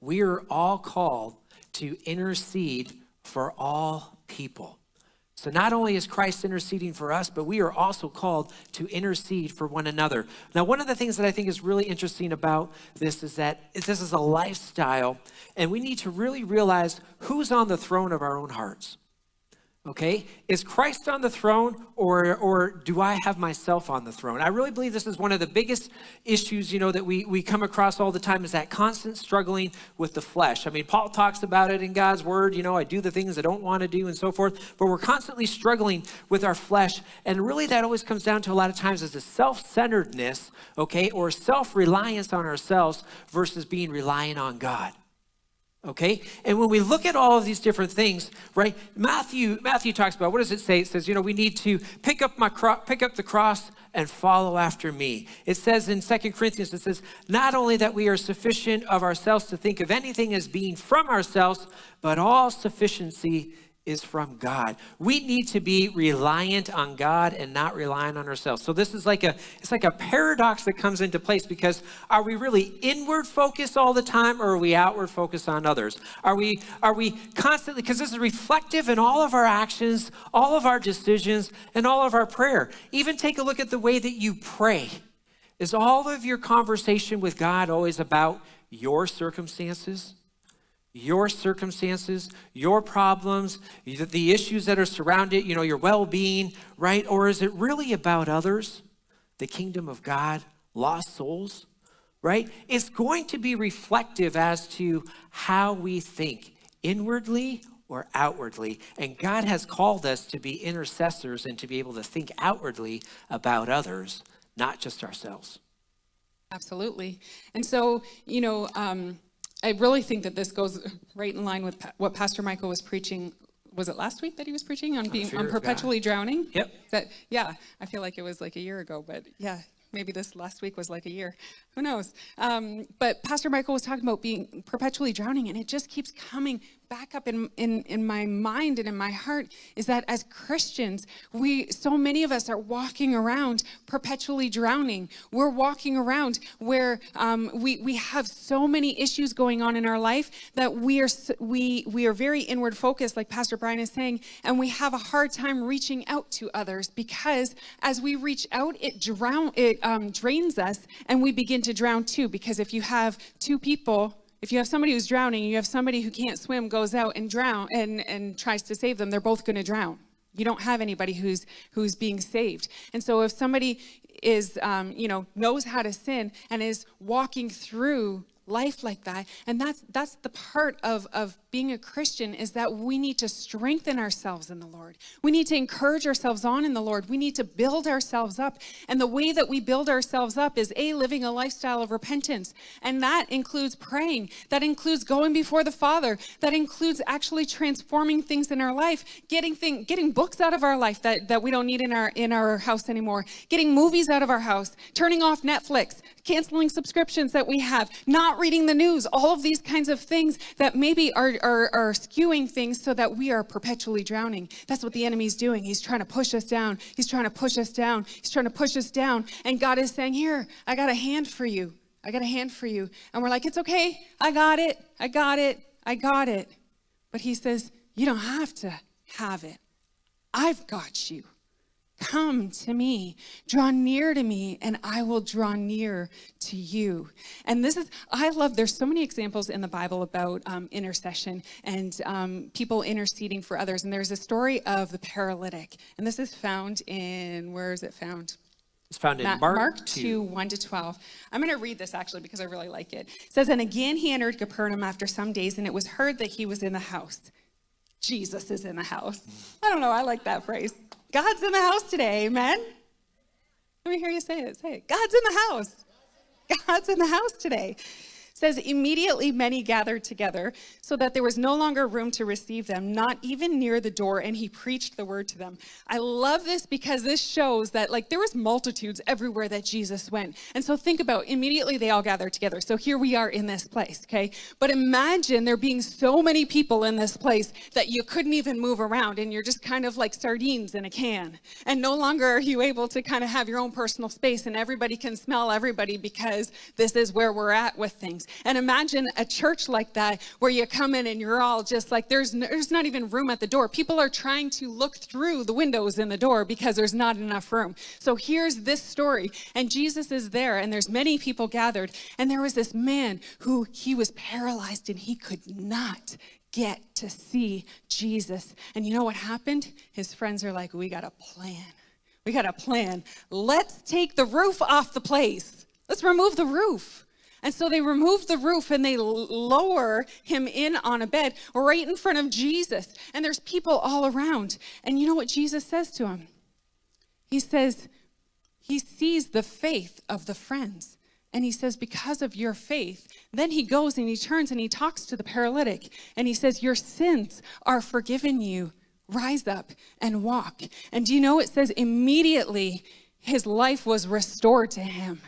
We are all called to intercede for all people. So not only is Christ interceding for us, but we are also called to intercede for one another. Now, one of the things that I think is really interesting about this is that this is a lifestyle, and we need to really realize who's on the throne of our own hearts. Okay, is Christ on the throne, or, or do I have myself on the throne? I really believe this is one of the biggest issues, you know, that we, we come across all the time, is that constant struggling with the flesh. I mean, Paul talks about it in God's word, you know, I do the things I don't want to do and so forth, but we're constantly struggling with our flesh. And really that always comes down to a lot of times is a self-centeredness, okay, or self-reliance on ourselves versus being reliant on God. Okay, and when we look at all of these different things, right, Matthew, Matthew talks about, what does it say? It says, you know, we need to pick up, my cro pick up the cross and follow after me. It says in Second Corinthians, it says, not only that we are sufficient of ourselves to think of anything as being from ourselves, but all sufficiency is from God. We need to be reliant on God and not relying on ourselves. So this is like a, it's like a paradox that comes into place, because are we really inward focused all the time, or are we outward focused on others? Are we, are we constantly, because this is reflective in all of our actions, all of our decisions, and all of our prayer. Even take a look at the way that you pray. Is all of your conversation with God always about your circumstances? Your circumstances, your problems, the issues that are surrounded, you know, your well-being, right? Or is it really about others, the kingdom of God, lost souls, right? It's going to be reflective as to how we think, inwardly or outwardly. And God has called us to be intercessors and to be able to think outwardly about others, not just ourselves. Absolutely. And so, you know, um, I really think that this goes right in line with what Pastor Michael was preaching. Was it last week that he was preaching on being on perpetually drowning? Yep. That, yeah, I feel like it was like a year ago, but yeah, maybe this last week was like a year. Who knows? Um, but Pastor Michael was talking about being perpetually drowning, and it just keeps coming back up in, in, in my mind and in my heart, is that as Christians, we, so many of us are walking around perpetually drowning. We're walking around where um, we, we have so many issues going on in our life that we are, we, we are very inward focused, like Pastor Brian is saying, and we have a hard time reaching out to others, because as we reach out, it, drown, it um, drains us, and we begin to drown too, because if you have two people, if you have somebody who's drowning, you have somebody who can't swim, goes out and drown and, and tries to save them, they're both going to drown. You don't have anybody who's, who's being saved. And so if somebody is, um, you know, knows how to sin and is walking through life like that, and that's, that's the part of, of being a Christian, is that we need to strengthen ourselves in the Lord. We need to encourage ourselves on in the Lord. We need to build ourselves up. And the way that we build ourselves up is A, living a lifestyle of repentance. And that includes praying. That includes going before the Father. That includes actually transforming things in our life, getting thing, getting books out of our life that, that we don't need in our, in our house anymore, getting movies out of our house, turning off Netflix, canceling subscriptions that we have, not reading the news, all of these kinds of things that maybe are, are, are skewing things so that we are perpetually drowning. That's what the enemy's doing. He's trying to push us down. He's trying to push us down. He's trying to push us down. And God is saying, here, I got a hand for you. I got a hand for you. And we're like, it's okay. I got it. I got it. I got it. But he says, you don't have to have it. I've got you. Come to me, draw near to me, and I will draw near to you. And this is, I love, there's so many examples in the Bible about um, intercession and um, people interceding for others. And there's a story of the paralytic. And this is found in, where is it found? It's found in Mark two, one to twelve. I'm going to read this actually because I really like it. It says, and again he entered Capernaum after some days, and it was heard that he was in the house. Jesus is in the house. I don't know, I like that phrase. God's in the house today, amen? Let me hear you say it, say it. God's in the house. God's in the house today. It says, immediately many gathered together so that there was no longer room to receive them, not even near the door, and he preached the word to them. I love this because this shows that like there was multitudes everywhere that Jesus went. And so think about, immediately they all gathered together. So here we are in this place, okay? But imagine there being so many people in this place that you couldn't even move around, and you're just kind of like sardines in a can. And no longer are you able to kind of have your own personal space, and everybody can smell everybody because this is where we're at with things. And imagine a church like that where you come in and you're all just like, there's, no, there's not even room at the door. People are trying to look through the windows in the door because there's not enough room. So here's this story. And Jesus is there, and there's many people gathered. And there was this man who he was paralyzed, and he could not get to see Jesus. And you know what happened? His friends are like, we got a plan. We got a plan. Let's take the roof off the place. Let's remove the roof. And so they remove the roof and they lower him in on a bed right in front of Jesus. And there's people all around. And you know what Jesus says to him? He says, he sees the faith of the friends. And he says, because of your faith. Then he goes and he turns and he talks to the paralytic. And he says, your sins are forgiven you. Rise up and walk. And do you know, it says immediately his life was restored to him.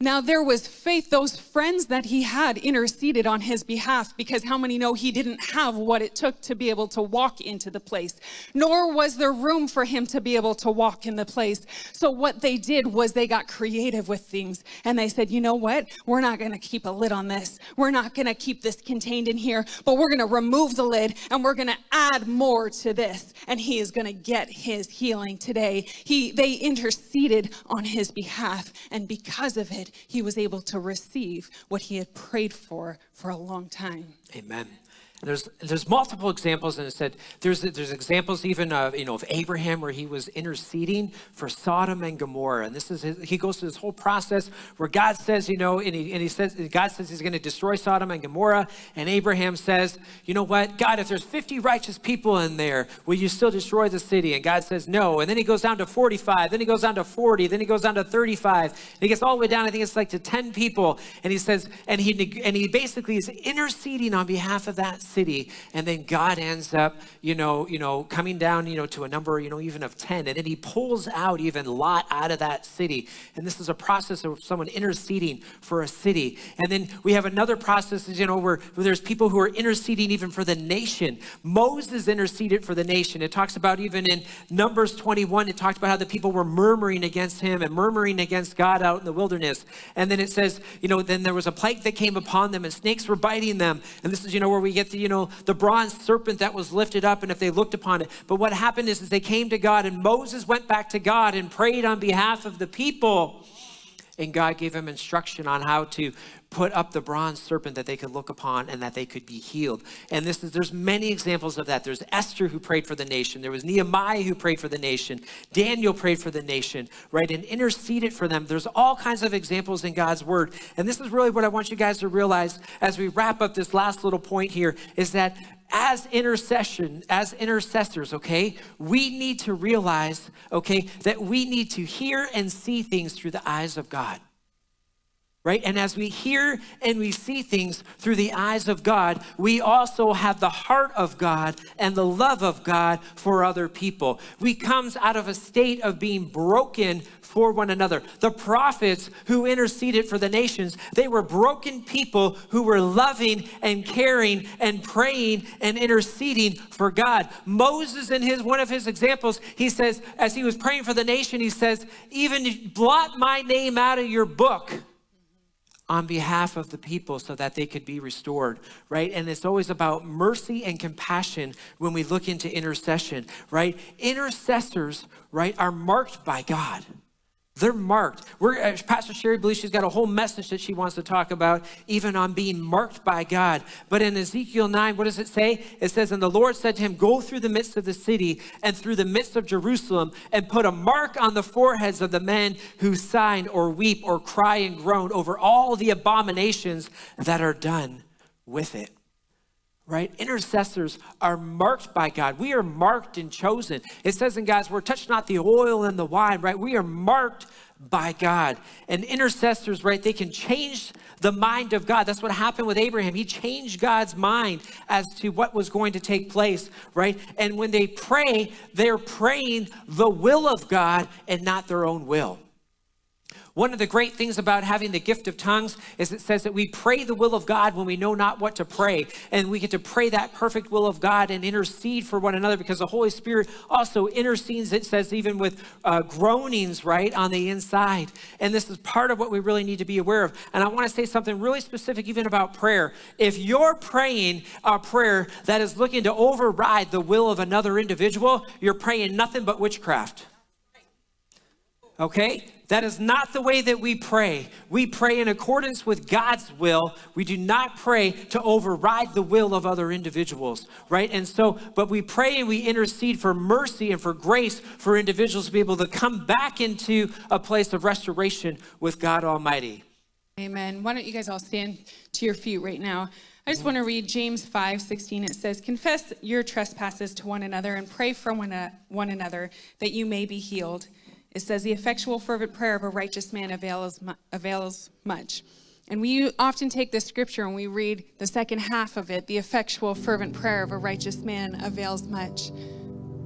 Now there was faith. Those friends that he had interceded on his behalf, because how many know he didn't have what it took to be able to walk into the place, nor was there room for him to be able to walk in the place. So what they did was they got creative with things, and they said, you know what? We're not going to keep a lid on this. We're not going to keep this contained in here, but we're going to remove the lid and we're going to add more to this. And he is going to get his healing today. He, they interceded on his behalf, and because of it, he was able to receive what he had prayed for for a long time. Amen. And there's there's multiple examples, and it said there's there's examples even of you know of Abraham, where he was interceding for Sodom and Gomorrah, and this is his, he goes through this whole process where God says you know and he and he says God says he's going to destroy Sodom and Gomorrah, and Abraham says, you know what, God, if there's fifty righteous people in there, will you still destroy the city? And God says no. And then he goes down to forty-five, then he goes down to forty, then he goes down to thirty-five, and he gets all the way down, I think it's like to ten people, and he says and he and he basically is interceding on behalf of that city. City, and then God ends up, you know, you know, coming down, you know, to a number, you know, even of ten, and then he pulls out even Lot out of that city. And this is a process of someone interceding for a city. And then we have another process, you know, where, where there's people who are interceding even for the nation. Moses interceded for the nation. It talks about even in Numbers twenty-one, it talked about how the people were murmuring against him and murmuring against God out in the wilderness. And then it says, you know, then there was a plague that came upon them, and snakes were biting them. And this is, you know, where we get the, you know, the bronze serpent that was lifted up, and if they looked upon it. But what happened is, is they came to God, and Moses went back to God and prayed on behalf of the people. And God gave him instruction on how to put up the bronze serpent that they could look upon and that they could be healed. And this is, there's many examples of that. There's Esther who prayed for the nation. There was Nehemiah who prayed for the nation. Daniel prayed for the nation, right? And interceded for them. There's all kinds of examples in God's word. And this is really what I want you guys to realize as we wrap up this last little point here, is that as intercession, as intercessors, okay, we need to realize, okay, that we need to hear and see things through the eyes of God. Right? And as we hear and we see things through the eyes of God, we also have the heart of God and the love of God for other people. We comes out of a state of being broken for one another. The prophets who interceded for the nations, they were broken people who were loving and caring and praying and interceding for God. Moses, in his one of his examples, he says, as he was praying for the nation, he says, even blot my name out of your book. on behalf of the people so that they could be restored, right? And it's always about mercy and compassion when we look into intercession, right? Intercessors, right, are marked by God. They're marked. We're, Pastor Sheri believes she's got a whole message that she wants to talk about, even on being marked by God. But in Ezekiel nine, what does it say? It says, and the Lord said to him, go through the midst of the city and through the midst of Jerusalem and put a mark on the foreheads of the men who sign or weep or cry and groan over all the abominations that are done with it. Right? Intercessors are marked by God. We are marked and chosen. It says in God's word, touch not the oil and the wine, right? We are marked by God. And intercessors, right, they can change the mind of God. That's what happened with Abraham. He changed God's mind as to what was going to take place, right? And when they pray, they're praying the will of God and not their own will. One of the great things about having the gift of tongues is it says that we pray the will of God when we know not what to pray. And we get to pray that perfect will of God and intercede for one another because the Holy Spirit also intercedes, it says, even with uh, groanings, right, on the inside. And this is part of what we really need to be aware of. And I want to say something really specific even about prayer. If you're praying a prayer that is looking to override the will of another individual, you're praying nothing but witchcraft. Okay? That is not the way that we pray. We pray in accordance with God's will. We do not pray to override the will of other individuals, right? And so, but we pray and we intercede for mercy and for grace for individuals to be able to come back into a place of restoration with God Almighty. Amen. Why don't you guys all stand to your feet right now? I just want to read James five sixteen. It says, confess your trespasses to one another and pray for one, one another that you may be healed. It says, the effectual fervent prayer of a righteous man avails, avails much. And we often take this scripture and we read the second half of it, the effectual fervent prayer of a righteous man avails much.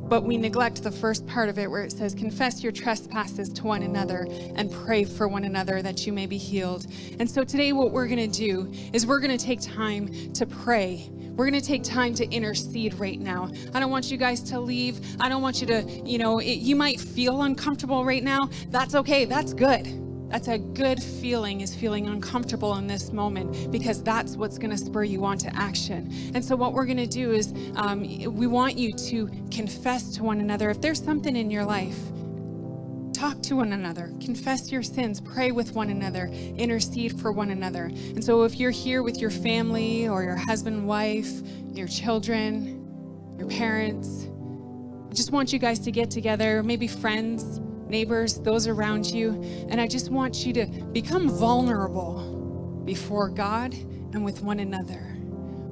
But we neglect the first part of it where it says, confess your trespasses to one another and pray for one another that you may be healed. And so today what we're going to do is we're going to take time to pray. We're going to take time to intercede right now. I don't want you guys to leave. I don't want you to, you know, it, you might feel uncomfortable right now. That's okay. That's good. That's a good feeling, is feeling uncomfortable in this moment, because that's what's going to spur you on to action. And so what we're going to do is um, we want you to confess to one another. If there's something in your life, talk to one another, confess your sins, pray with one another, intercede for one another. And so if you're here with your family or your husband, wife, your children, your parents, I just want you guys to get together, maybe friends, neighbors, those around you. And I just want you to become vulnerable before God and with one another,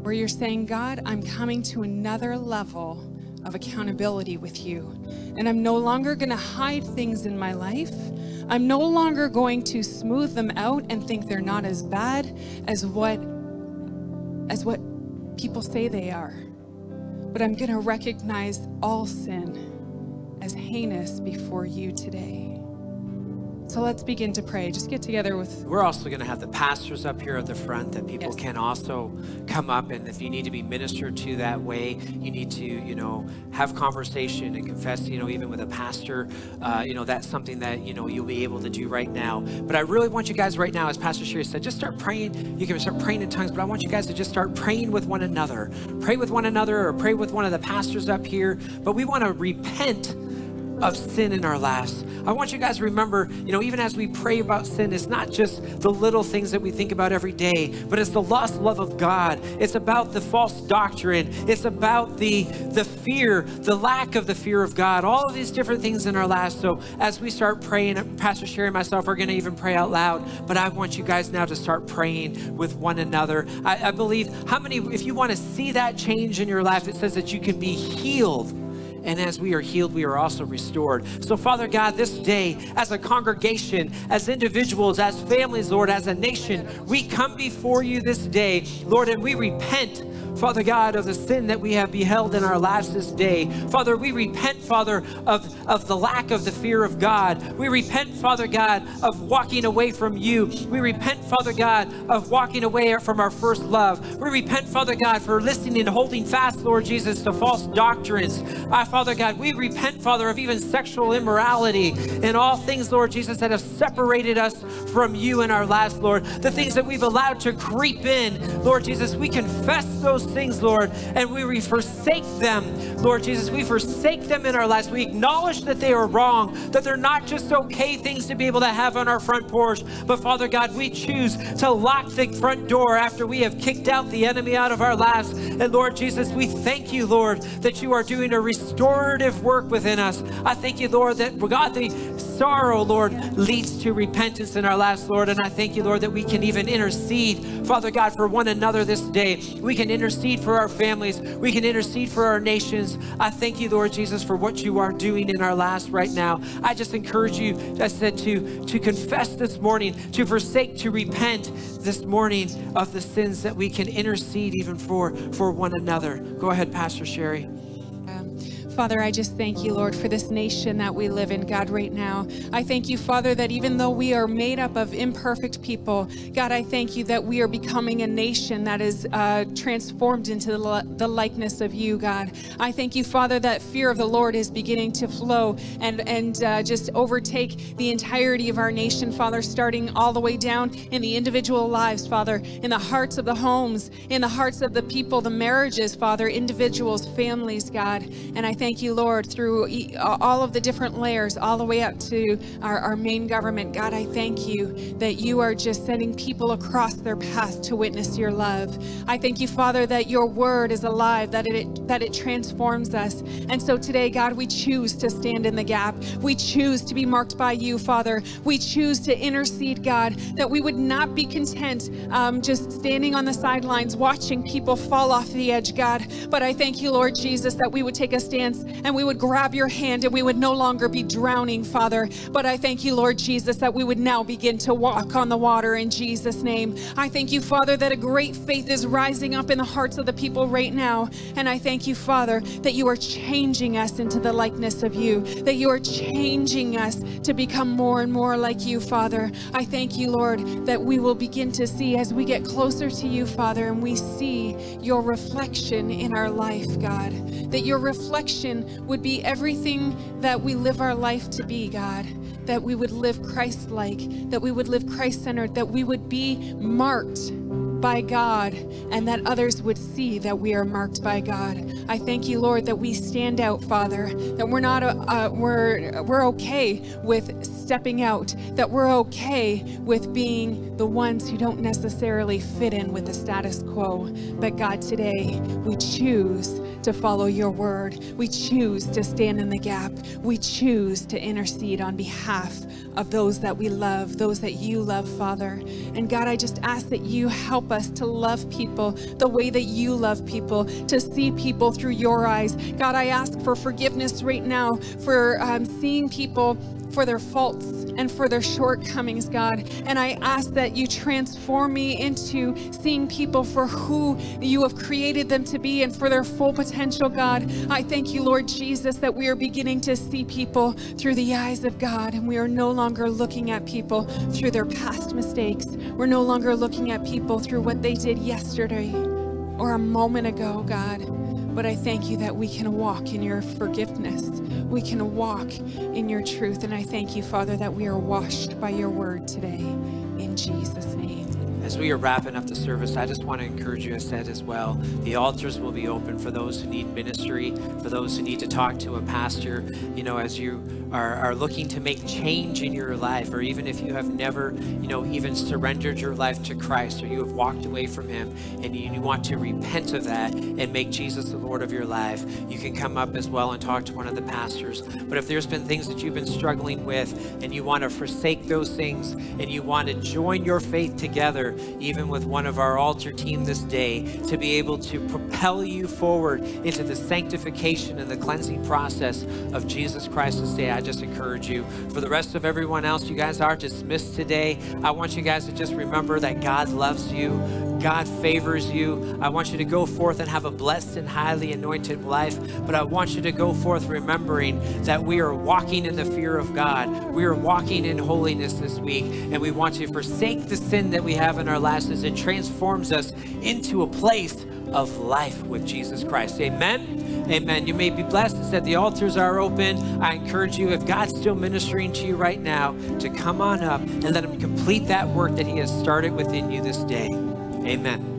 where you're saying, God, I'm coming to another level of accountability with you. And I'm no longer gonna hide things in my life. I'm no longer going to smooth them out and think they're not as bad as what, as what people say they are. But I'm gonna recognize all sin as heinous before you today. So let's begin to pray. Just get together with... We're also going to have the pastors up here at the front that people yes. can also come up. And if you need to be ministered to that way, you need to, you know, have conversation and confess, you know, even with a pastor, uh, you know, that's something that, you know, you'll be able to do right now. But I really want you guys right now, as Pastor Sheri said, just start praying. You can start praying in tongues, but I want you guys to just start praying with one another. Pray with one another or pray with one of the pastors up here. But we want to repent of sin in our lives. I want you guys to remember, you know, even as we pray about sin, it's not just the little things that we think about every day, but it's the lost love of God. It's about the false doctrine. It's about the, the fear, the lack of the fear of God, all of these different things in our lives. So as we start praying, Pastor Sheri and myself are going to even pray out loud, but I want you guys now to start praying with one another. I, I believe how many, if you want to see that change in your life, it says that you can be healed. And as we are healed, we are also restored. So Father God, this day, as a congregation, as individuals, as families, Lord, as a nation, we come before you this day, Lord, and we repent Father God, of the sin that we have beheld in our lives this day. Father, we repent, Father, of, of the lack of the fear of God. We repent, Father God, of walking away from you. We repent, Father God, of walking away from our first love. We repent, Father God, for listening and holding fast, Lord Jesus, to false doctrines. Ah, Father God, we repent, Father, of even sexual immorality and all things, Lord Jesus, that have separated us from you in our lives, Lord. The things that we've allowed to creep in, Lord Jesus, we confess those things, Lord, and we forsake them, Lord Jesus. We forsake them in our lives. We acknowledge that they are wrong, that they're not just okay things to be able to have on our front porch, but Father God, we choose to lock the front door after we have kicked out the enemy out of our lives. And Lord Jesus, we thank you, Lord, that you are doing a restorative work within us. I thank you, Lord, that God, the sorrow, Lord, leads to repentance in our lives, Lord. And I thank you, Lord, that we can even intercede, Father God, for one another this day. We can intercede for our families. We can intercede for our nations. I thank you, Lord Jesus, for what you are doing in our lives right now. I just encourage you, I said, to, to confess this morning, to forsake, to repent this morning of the sins that we can intercede even for, for one another. Go ahead, Pastor Sheri. Father, I just thank you, Lord, for this nation that we live in, God, right now. I thank you, Father, that even though we are made up of imperfect people, God, I thank you that we are becoming a nation that is uh, transformed into the, the likeness of you, God. I thank you, Father, that fear of the Lord is beginning to flow and, and uh, just overtake the entirety of our nation, Father, starting all the way down in the individual lives, Father, in the hearts of the homes, in the hearts of the people, the marriages, Father, individuals, families, God. And I thank Thank you, Lord, through all of the different layers, all the way up to our, our main government. God, I thank you that you are just sending people across their path to witness your love. I thank you, Father, that your word is alive, that it, that it transforms us. And so today, God, we choose to stand in the gap. We choose to be marked by you, Father. We choose to intercede, God, that we would not be content um, just standing on the sidelines, watching people fall off the edge, God. But I thank you, Lord Jesus, that we would take a stand and we would grab your hand and we would no longer be drowning, Father. But I thank you, Lord Jesus, that we would now begin to walk on the water in Jesus' name. I thank you, Father, that a great faith is rising up in the hearts of the people right now. And I thank you, Father, that you are changing us into the likeness of you, that you are changing us to become more and more like you, Father. I thank you, Lord, that we will begin to see as we get closer to you, Father, and we see your reflection in our life, God, that your reflection would be everything that we live our life to be, God, that we would live Christ-like, that we would live Christ-centered, that we would be marked by God, and that others would see that we are marked by God. I thank you, Lord, that we stand out, Father, that we're not, uh, we're, we're okay with stepping out, that we're okay with being the ones who don't necessarily fit in with the status quo. But God, today, we choose to follow your word. We choose to stand in the gap. We choose to intercede on behalf of those that we love, those that you love, Father. And God, I just ask that you help us to love people the way that you love people, to see people through your eyes. God, I ask for forgiveness right now for um, seeing people for their faults and for their shortcomings, God. And I ask that you transform me into seeing people for who you have created them to be and for their full potential, God. I thank you, Lord Jesus, that we are beginning to see people through the eyes of God, and we are no longer looking at people through their past mistakes. We're no longer looking at people through what they did yesterday or a moment ago, God. But I thank you that we can walk in your forgiveness. We can walk in your truth. And I thank you, Father, that we are washed by your word today. In Jesus' name. As we are wrapping up the service, I just want to encourage you, I said as well, the altars will be open for those who need ministry, for those who need to talk to a pastor, you know, as you are, are looking to make change in your life, or even if you have never, you know, even surrendered your life to Christ, or you have walked away from him and you want to repent of that and make Jesus the Lord of your life, you can come up as well and talk to one of the pastors. But if there's been things that you've been struggling with and you want to forsake those things and you want to join your faith together, even with one of our altar team this day, to be able to propel you forward into the sanctification and the cleansing process of Jesus Christ this day. I just encourage you. For the rest of everyone else, you guys are dismissed today. I want you guys to just remember that God loves you. God favors you. I want you to go forth and have a blessed and highly anointed life. But I want you to go forth remembering that we are walking in the fear of God. We are walking in holiness this week. And we want to forsake the sin that we have in our lives as it transforms us into a place of life with Jesus Christ. Amen. Amen. You may be blessed. It's that the altars are open. I encourage you, if God's still ministering to you right now, to come on up and let him complete that work that he has started within you this day. Amen.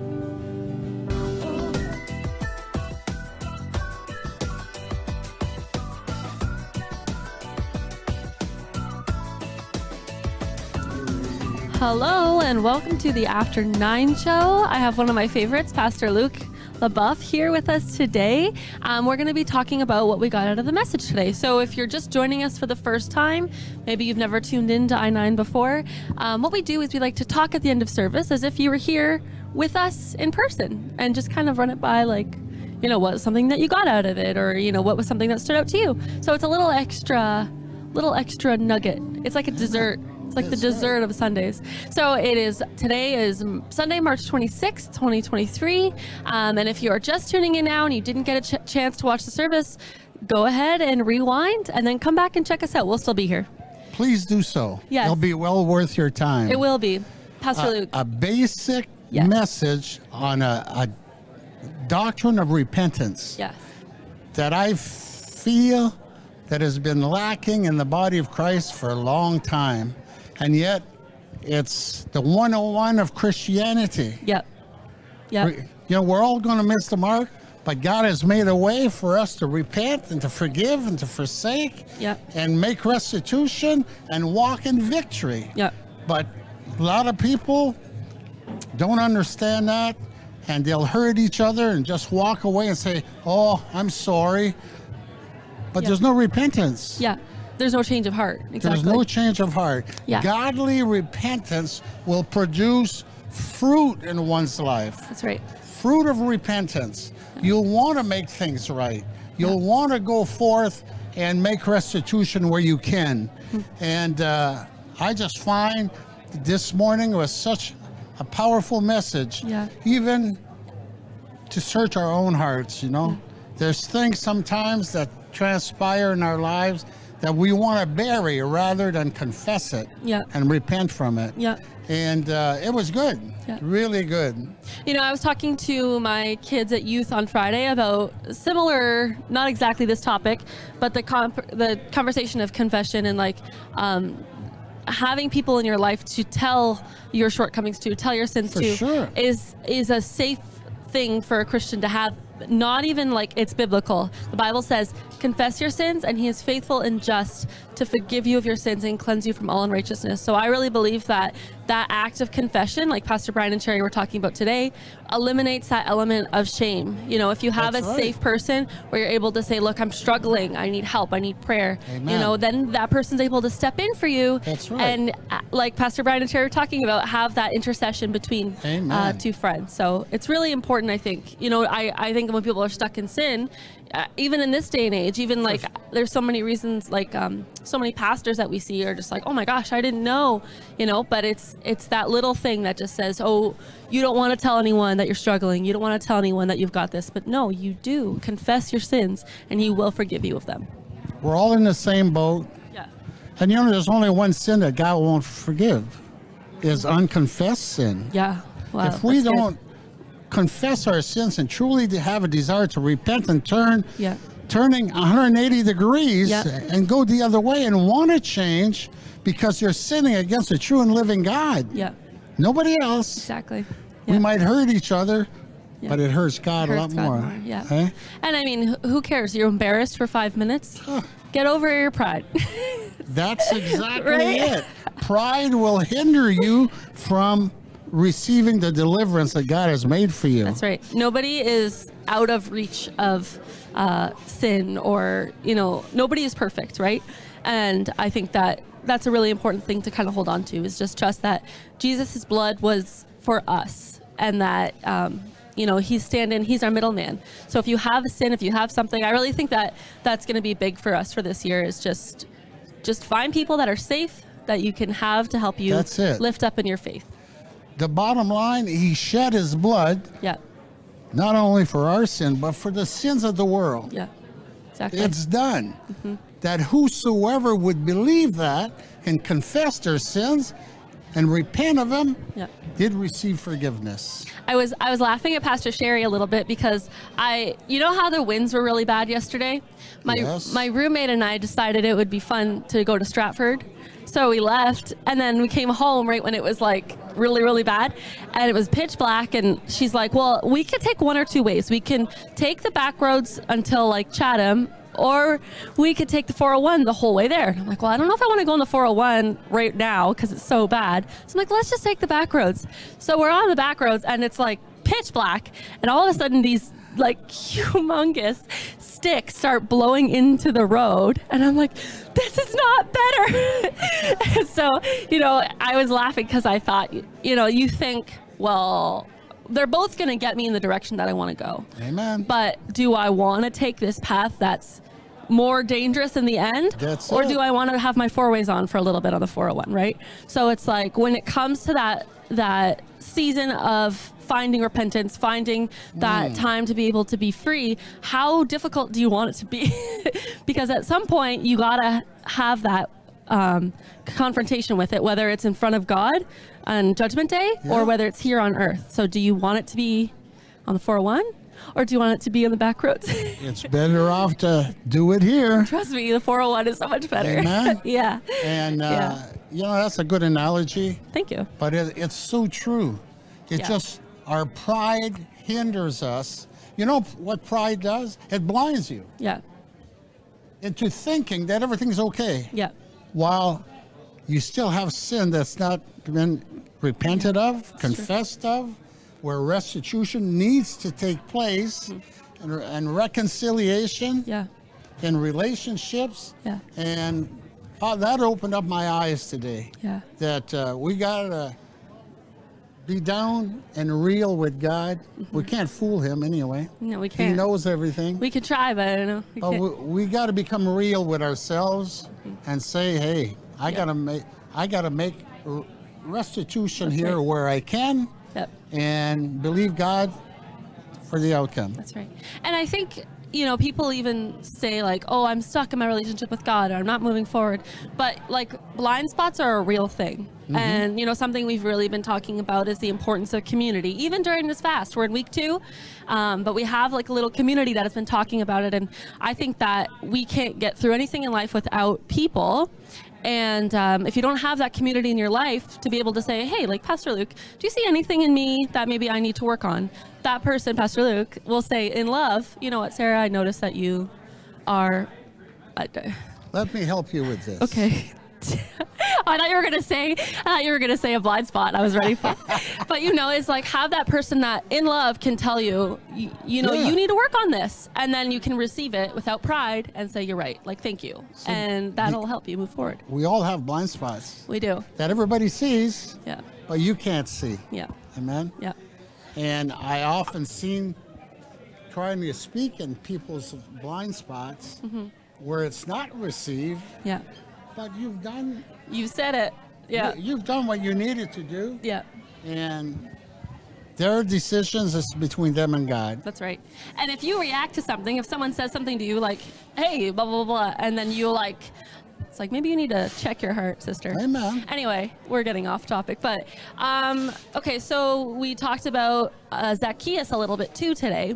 Hello and welcome to the After Nine Show. I have one of my favorites, Pastor Luke LaBeouf, here with us today. Um, we're going to be talking about what we got out of the message today. So if you're just joining us for the first time, maybe you've never tuned in to I nine before, um, what we do is we like to talk at the end of service as if you were here with us in person and just kind of run it by, like, you know, what's something that you got out of it, or, you know, what was something that stood out to you. So it's a little extra, little extra nugget. It's like a dessert. It's like the dessert of Sundays. So it is, today is Sunday, March twenty-sixth, twenty twenty-three. Um, and if you are just tuning in now and you didn't get a ch chance to watch the service, go ahead and rewind and then come back and check us out. We'll still be here. Please do so. Yes. It'll be well worth your time. It will be. Pastor a, Luke. A basic yes. message on a, a doctrine of repentance. Yes. That I feel that has been lacking in the body of Christ for a long time. And yet, it's the one oh one of Christianity. Yep. Yep. We, you know, we're all going to miss the mark, but God has made a way for us to repent and to forgive and to forsake yep. and make restitution and walk in victory. Yep. But a lot of people don't understand that, and they'll hurt each other and just walk away and say, oh, I'm sorry. But yep. there's no repentance. Yeah. There's no change of heart. Exactly. There's no change of heart. Yeah. Godly repentance will produce fruit in one's life. That's right. Fruit of repentance. Yeah. You'll want to make things right. You'll yeah. want to go forth and make restitution where you can. Mm-hmm. And uh, I just find this morning was such a powerful message. Yeah. Even to search our own hearts, you know. Yeah. There's things sometimes that transpire in our lives that we want to bury rather than confess it yep. and repent from it. Yep. And uh, it was good, yep. really good. You know, I was talking to my kids at youth on Friday about similar, not exactly this topic, but the comp the conversation of confession and like um, having people in your life to tell your shortcomings to, tell your sins for to, sure. is is a safe thing for a Christian to have. Not even like it's biblical. The Bible says, confess your sins and he is faithful and just to forgive you of your sins and cleanse you from all unrighteousness. So I really believe that that act of confession, like Pastor Brian and Sheri were talking about today, eliminates that element of shame. You know, if you have That's a right. safe person where you're able to say, look, I'm struggling, I need help, I need prayer, Amen. You know, then that person's able to step in for you. That's right. And uh, like Pastor Brian and Sheri were talking about, have that intercession between uh, two friends. So it's really important, I think. You know, I, I think when people are stuck in sin, uh, even in this day and age, even like there's so many reasons, like um, so many pastors that we see are just like, oh my gosh, I didn't know, you know, but it's it's that little thing that just says, oh, you don't want to tell anyone that you're struggling. You don't want to tell anyone that you've got this. But no, you do. Confess your sins and he will forgive you of them. We're all in the same boat. Yeah. And you know, there's only one sin that God won't forgive is unconfessed sin. Yeah. Wow, if we don't good. confess our sins and truly to have a desire to repent and turn, yeah. turning one hundred eighty degrees yeah. and go the other way and want to change because you're sinning against a true and living God. Yeah. Nobody else. Exactly. Yeah. We might hurt each other, yeah. but it hurts God it hurts a lot God more. more. Yeah. Eh? And I mean, who cares? You're embarrassed for five minutes. Huh. Get over your pride. That's exactly right? it. Pride will hinder you from receiving the deliverance that God has made for you. That's right. Nobody is out of reach of uh, sin, or, you know, nobody is perfect, right? And I think that that's a really important thing to kind of hold on to, is just trust that Jesus's blood was for us, and that, um, you know, he's standing, he's our middleman. So if you have a sin, if you have something, I really think that that's going to be big for us for this year, is just Just find people that are safe that you can have to help you That's it. lift up in your faith. The bottom line, he shed his blood. Yeah. Not only for our sin, but for the sins of the world. Yeah, exactly. It's done. Mm-hmm. That whosoever would believe that and confess their sins and repent of them, yeah. did receive forgiveness. I was I was laughing at Pastor Sheri a little bit because I, you know how the winds were really bad yesterday? My yes. my roommate and I decided it would be fun to go to Stratford. So we left and then we came home right when it was like really, really bad. And it was pitch black. And she's like, well, we could take one or two ways. We can take the back roads until like Chatham, or we could take the four oh one the whole way there. And I'm like, well, I don't know if I want to go on the four oh one right now because it's so bad. So I'm like, let's just take the back roads. So we're on the back roads and it's like pitch black. And all of a sudden these like humongous sticks start blowing into the road. And I'm like, this is not better. So, you know, I was laughing because I thought, you know, you think, well, they're both going to get me in the direction that I want to go. Amen. But do I want to take this path that's more dangerous in the end? That's or it. do I want to have my four ways on for a little bit on the four oh one, right? So it's like when it comes to that, that season of finding repentance, finding that mm. time to be able to be free, how difficult do you want it to be? Because at some point you gotta have that um, confrontation with it, whether it's in front of God on Judgment Day yeah. or whether it's here on earth. So do you want it to be on the four oh one or do you want it to be on the back roads? It's better off to do it here. Trust me, the four oh one is so much better. Amen. yeah. And uh, yeah. you know, that's a good analogy. Thank you. But it, it's so true. It yeah. just, our pride hinders us. You know what pride does? It blinds you. Yeah. Into thinking that everything's okay. Yeah. While you still have sin that's not been repented of, that's confessed true. of, where restitution needs to take place, mm-hmm. and, and reconciliation. Yeah. In relationships. Yeah. And oh, that opened up my eyes today. Yeah. That uh, we got to be down and real with God. Mm-hmm. We can't fool him anyway. No, we can't. He knows everything. We could try, but I don't know. We, but we, we got to become real with ourselves mm-hmm. and say, hey, I yep. got to make I got to make restitution That's here right. where I can yep. and believe God for the outcome. That's right. And I think, you know, people even say like, oh, I'm stuck in my relationship with God, or I'm not moving forward. But like, blind spots are a real thing. Mm-hmm. And, you know, something we've really been talking about is the importance of community, even during this fast. We're in week two, um, but we have like a little community that has been talking about it. And I think that we can't get through anything in life without people. And um, if you don't have that community in your life to be able to say, hey, like Pastor Luke, do you see anything in me that maybe I need to work on? That person, Pastor Luke, will say in love, you know what, Sarah, I noticed that you are... Let me help you with this. Okay. I thought you were going to say, I thought you were going to say a blind spot. I was ready for it. But, you know, it's like have that person that in love can tell you, you, you know, yeah. you need to work on this. And then you can receive it without pride and say, you're right. Like, thank you. So and that'll we, help you move forward. We all have blind spots. We do. That everybody sees. Yeah. But you can't see. Yeah. Amen. Yeah. And I often seen trying to speak in people's blind spots mm-hmm. where it's not received. Yeah. But you've done... You said it. Yeah. You, you've done what you needed to do. Yeah. And their decisions is between them and God. That's right. And if you react to something, if someone says something to you like, hey, blah, blah, blah, and then you like... It's like, maybe you need to check your heart, sister. Amen. Anyway, we're getting off topic. But, um, okay, so we talked about uh, Zacchaeus a little bit too today.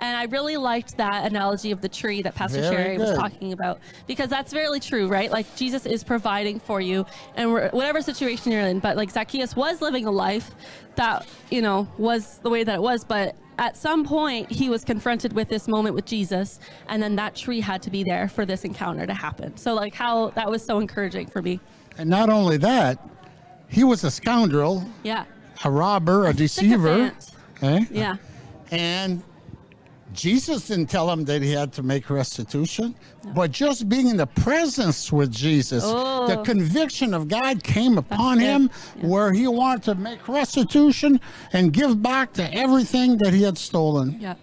And I really liked that analogy of the tree that Pastor Sheri was talking about. Because that's really true, right? Like, Jesus is providing for you and whatever situation you're in. But, like, Zacchaeus was living a life that, you know, was the way that it was. But at some point, he was confronted with this moment with Jesus, and then that tree had to be there for this encounter to happen. So like how that was so encouraging for me. And not only that, he was a scoundrel, yeah, a robber, a, a deceiver. Okay? Yeah. And Jesus didn't tell him that he had to make restitution, no. but just being in the presence with Jesus, oh. the conviction of God came upon him yeah. where he wanted to make restitution and give back to everything that he had stolen. Yeah,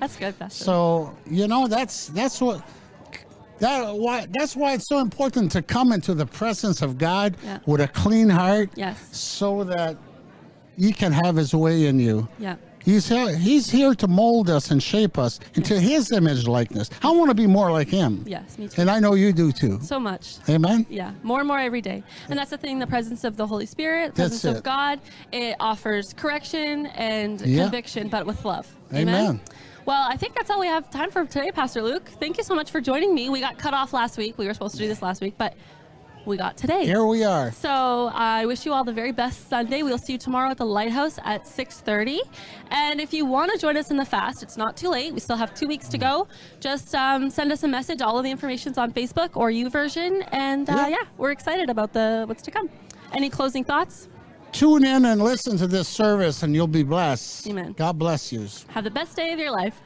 that's good. That's so, you know, that's that's what That, why, that's why it's so important to come into the presence of God yeah. with a clean heart, yes. so that He can have His way in you. Yeah. He's here, he's here to mold us and shape us into yes. His image likeness. I want to be more like Him. Yes, me too. And I know you do too. So much. Amen? Yeah, more and more every day. And that's the thing, the presence of the Holy Spirit, the presence of God, it offers correction and yeah. conviction, but with love. Amen? Amen. Well, I think that's all we have time for today, Pastor Luke. Thank you so much for joining me. We got cut off last week. We were supposed to do this last week, but we got today. Here we are. So uh, I wish you all the very best Sunday. We'll see you tomorrow at the Lighthouse at six thirty. And if you want to join us in the fast, it's not too late. We still have two weeks to go. Just um, send us a message. All of the information's on Facebook or YouVersion. And uh, yeah. yeah, we're excited about the what's to come. Any closing thoughts? Tune in and listen to this service and you'll be blessed. Amen. God bless you. Have the best day of your life.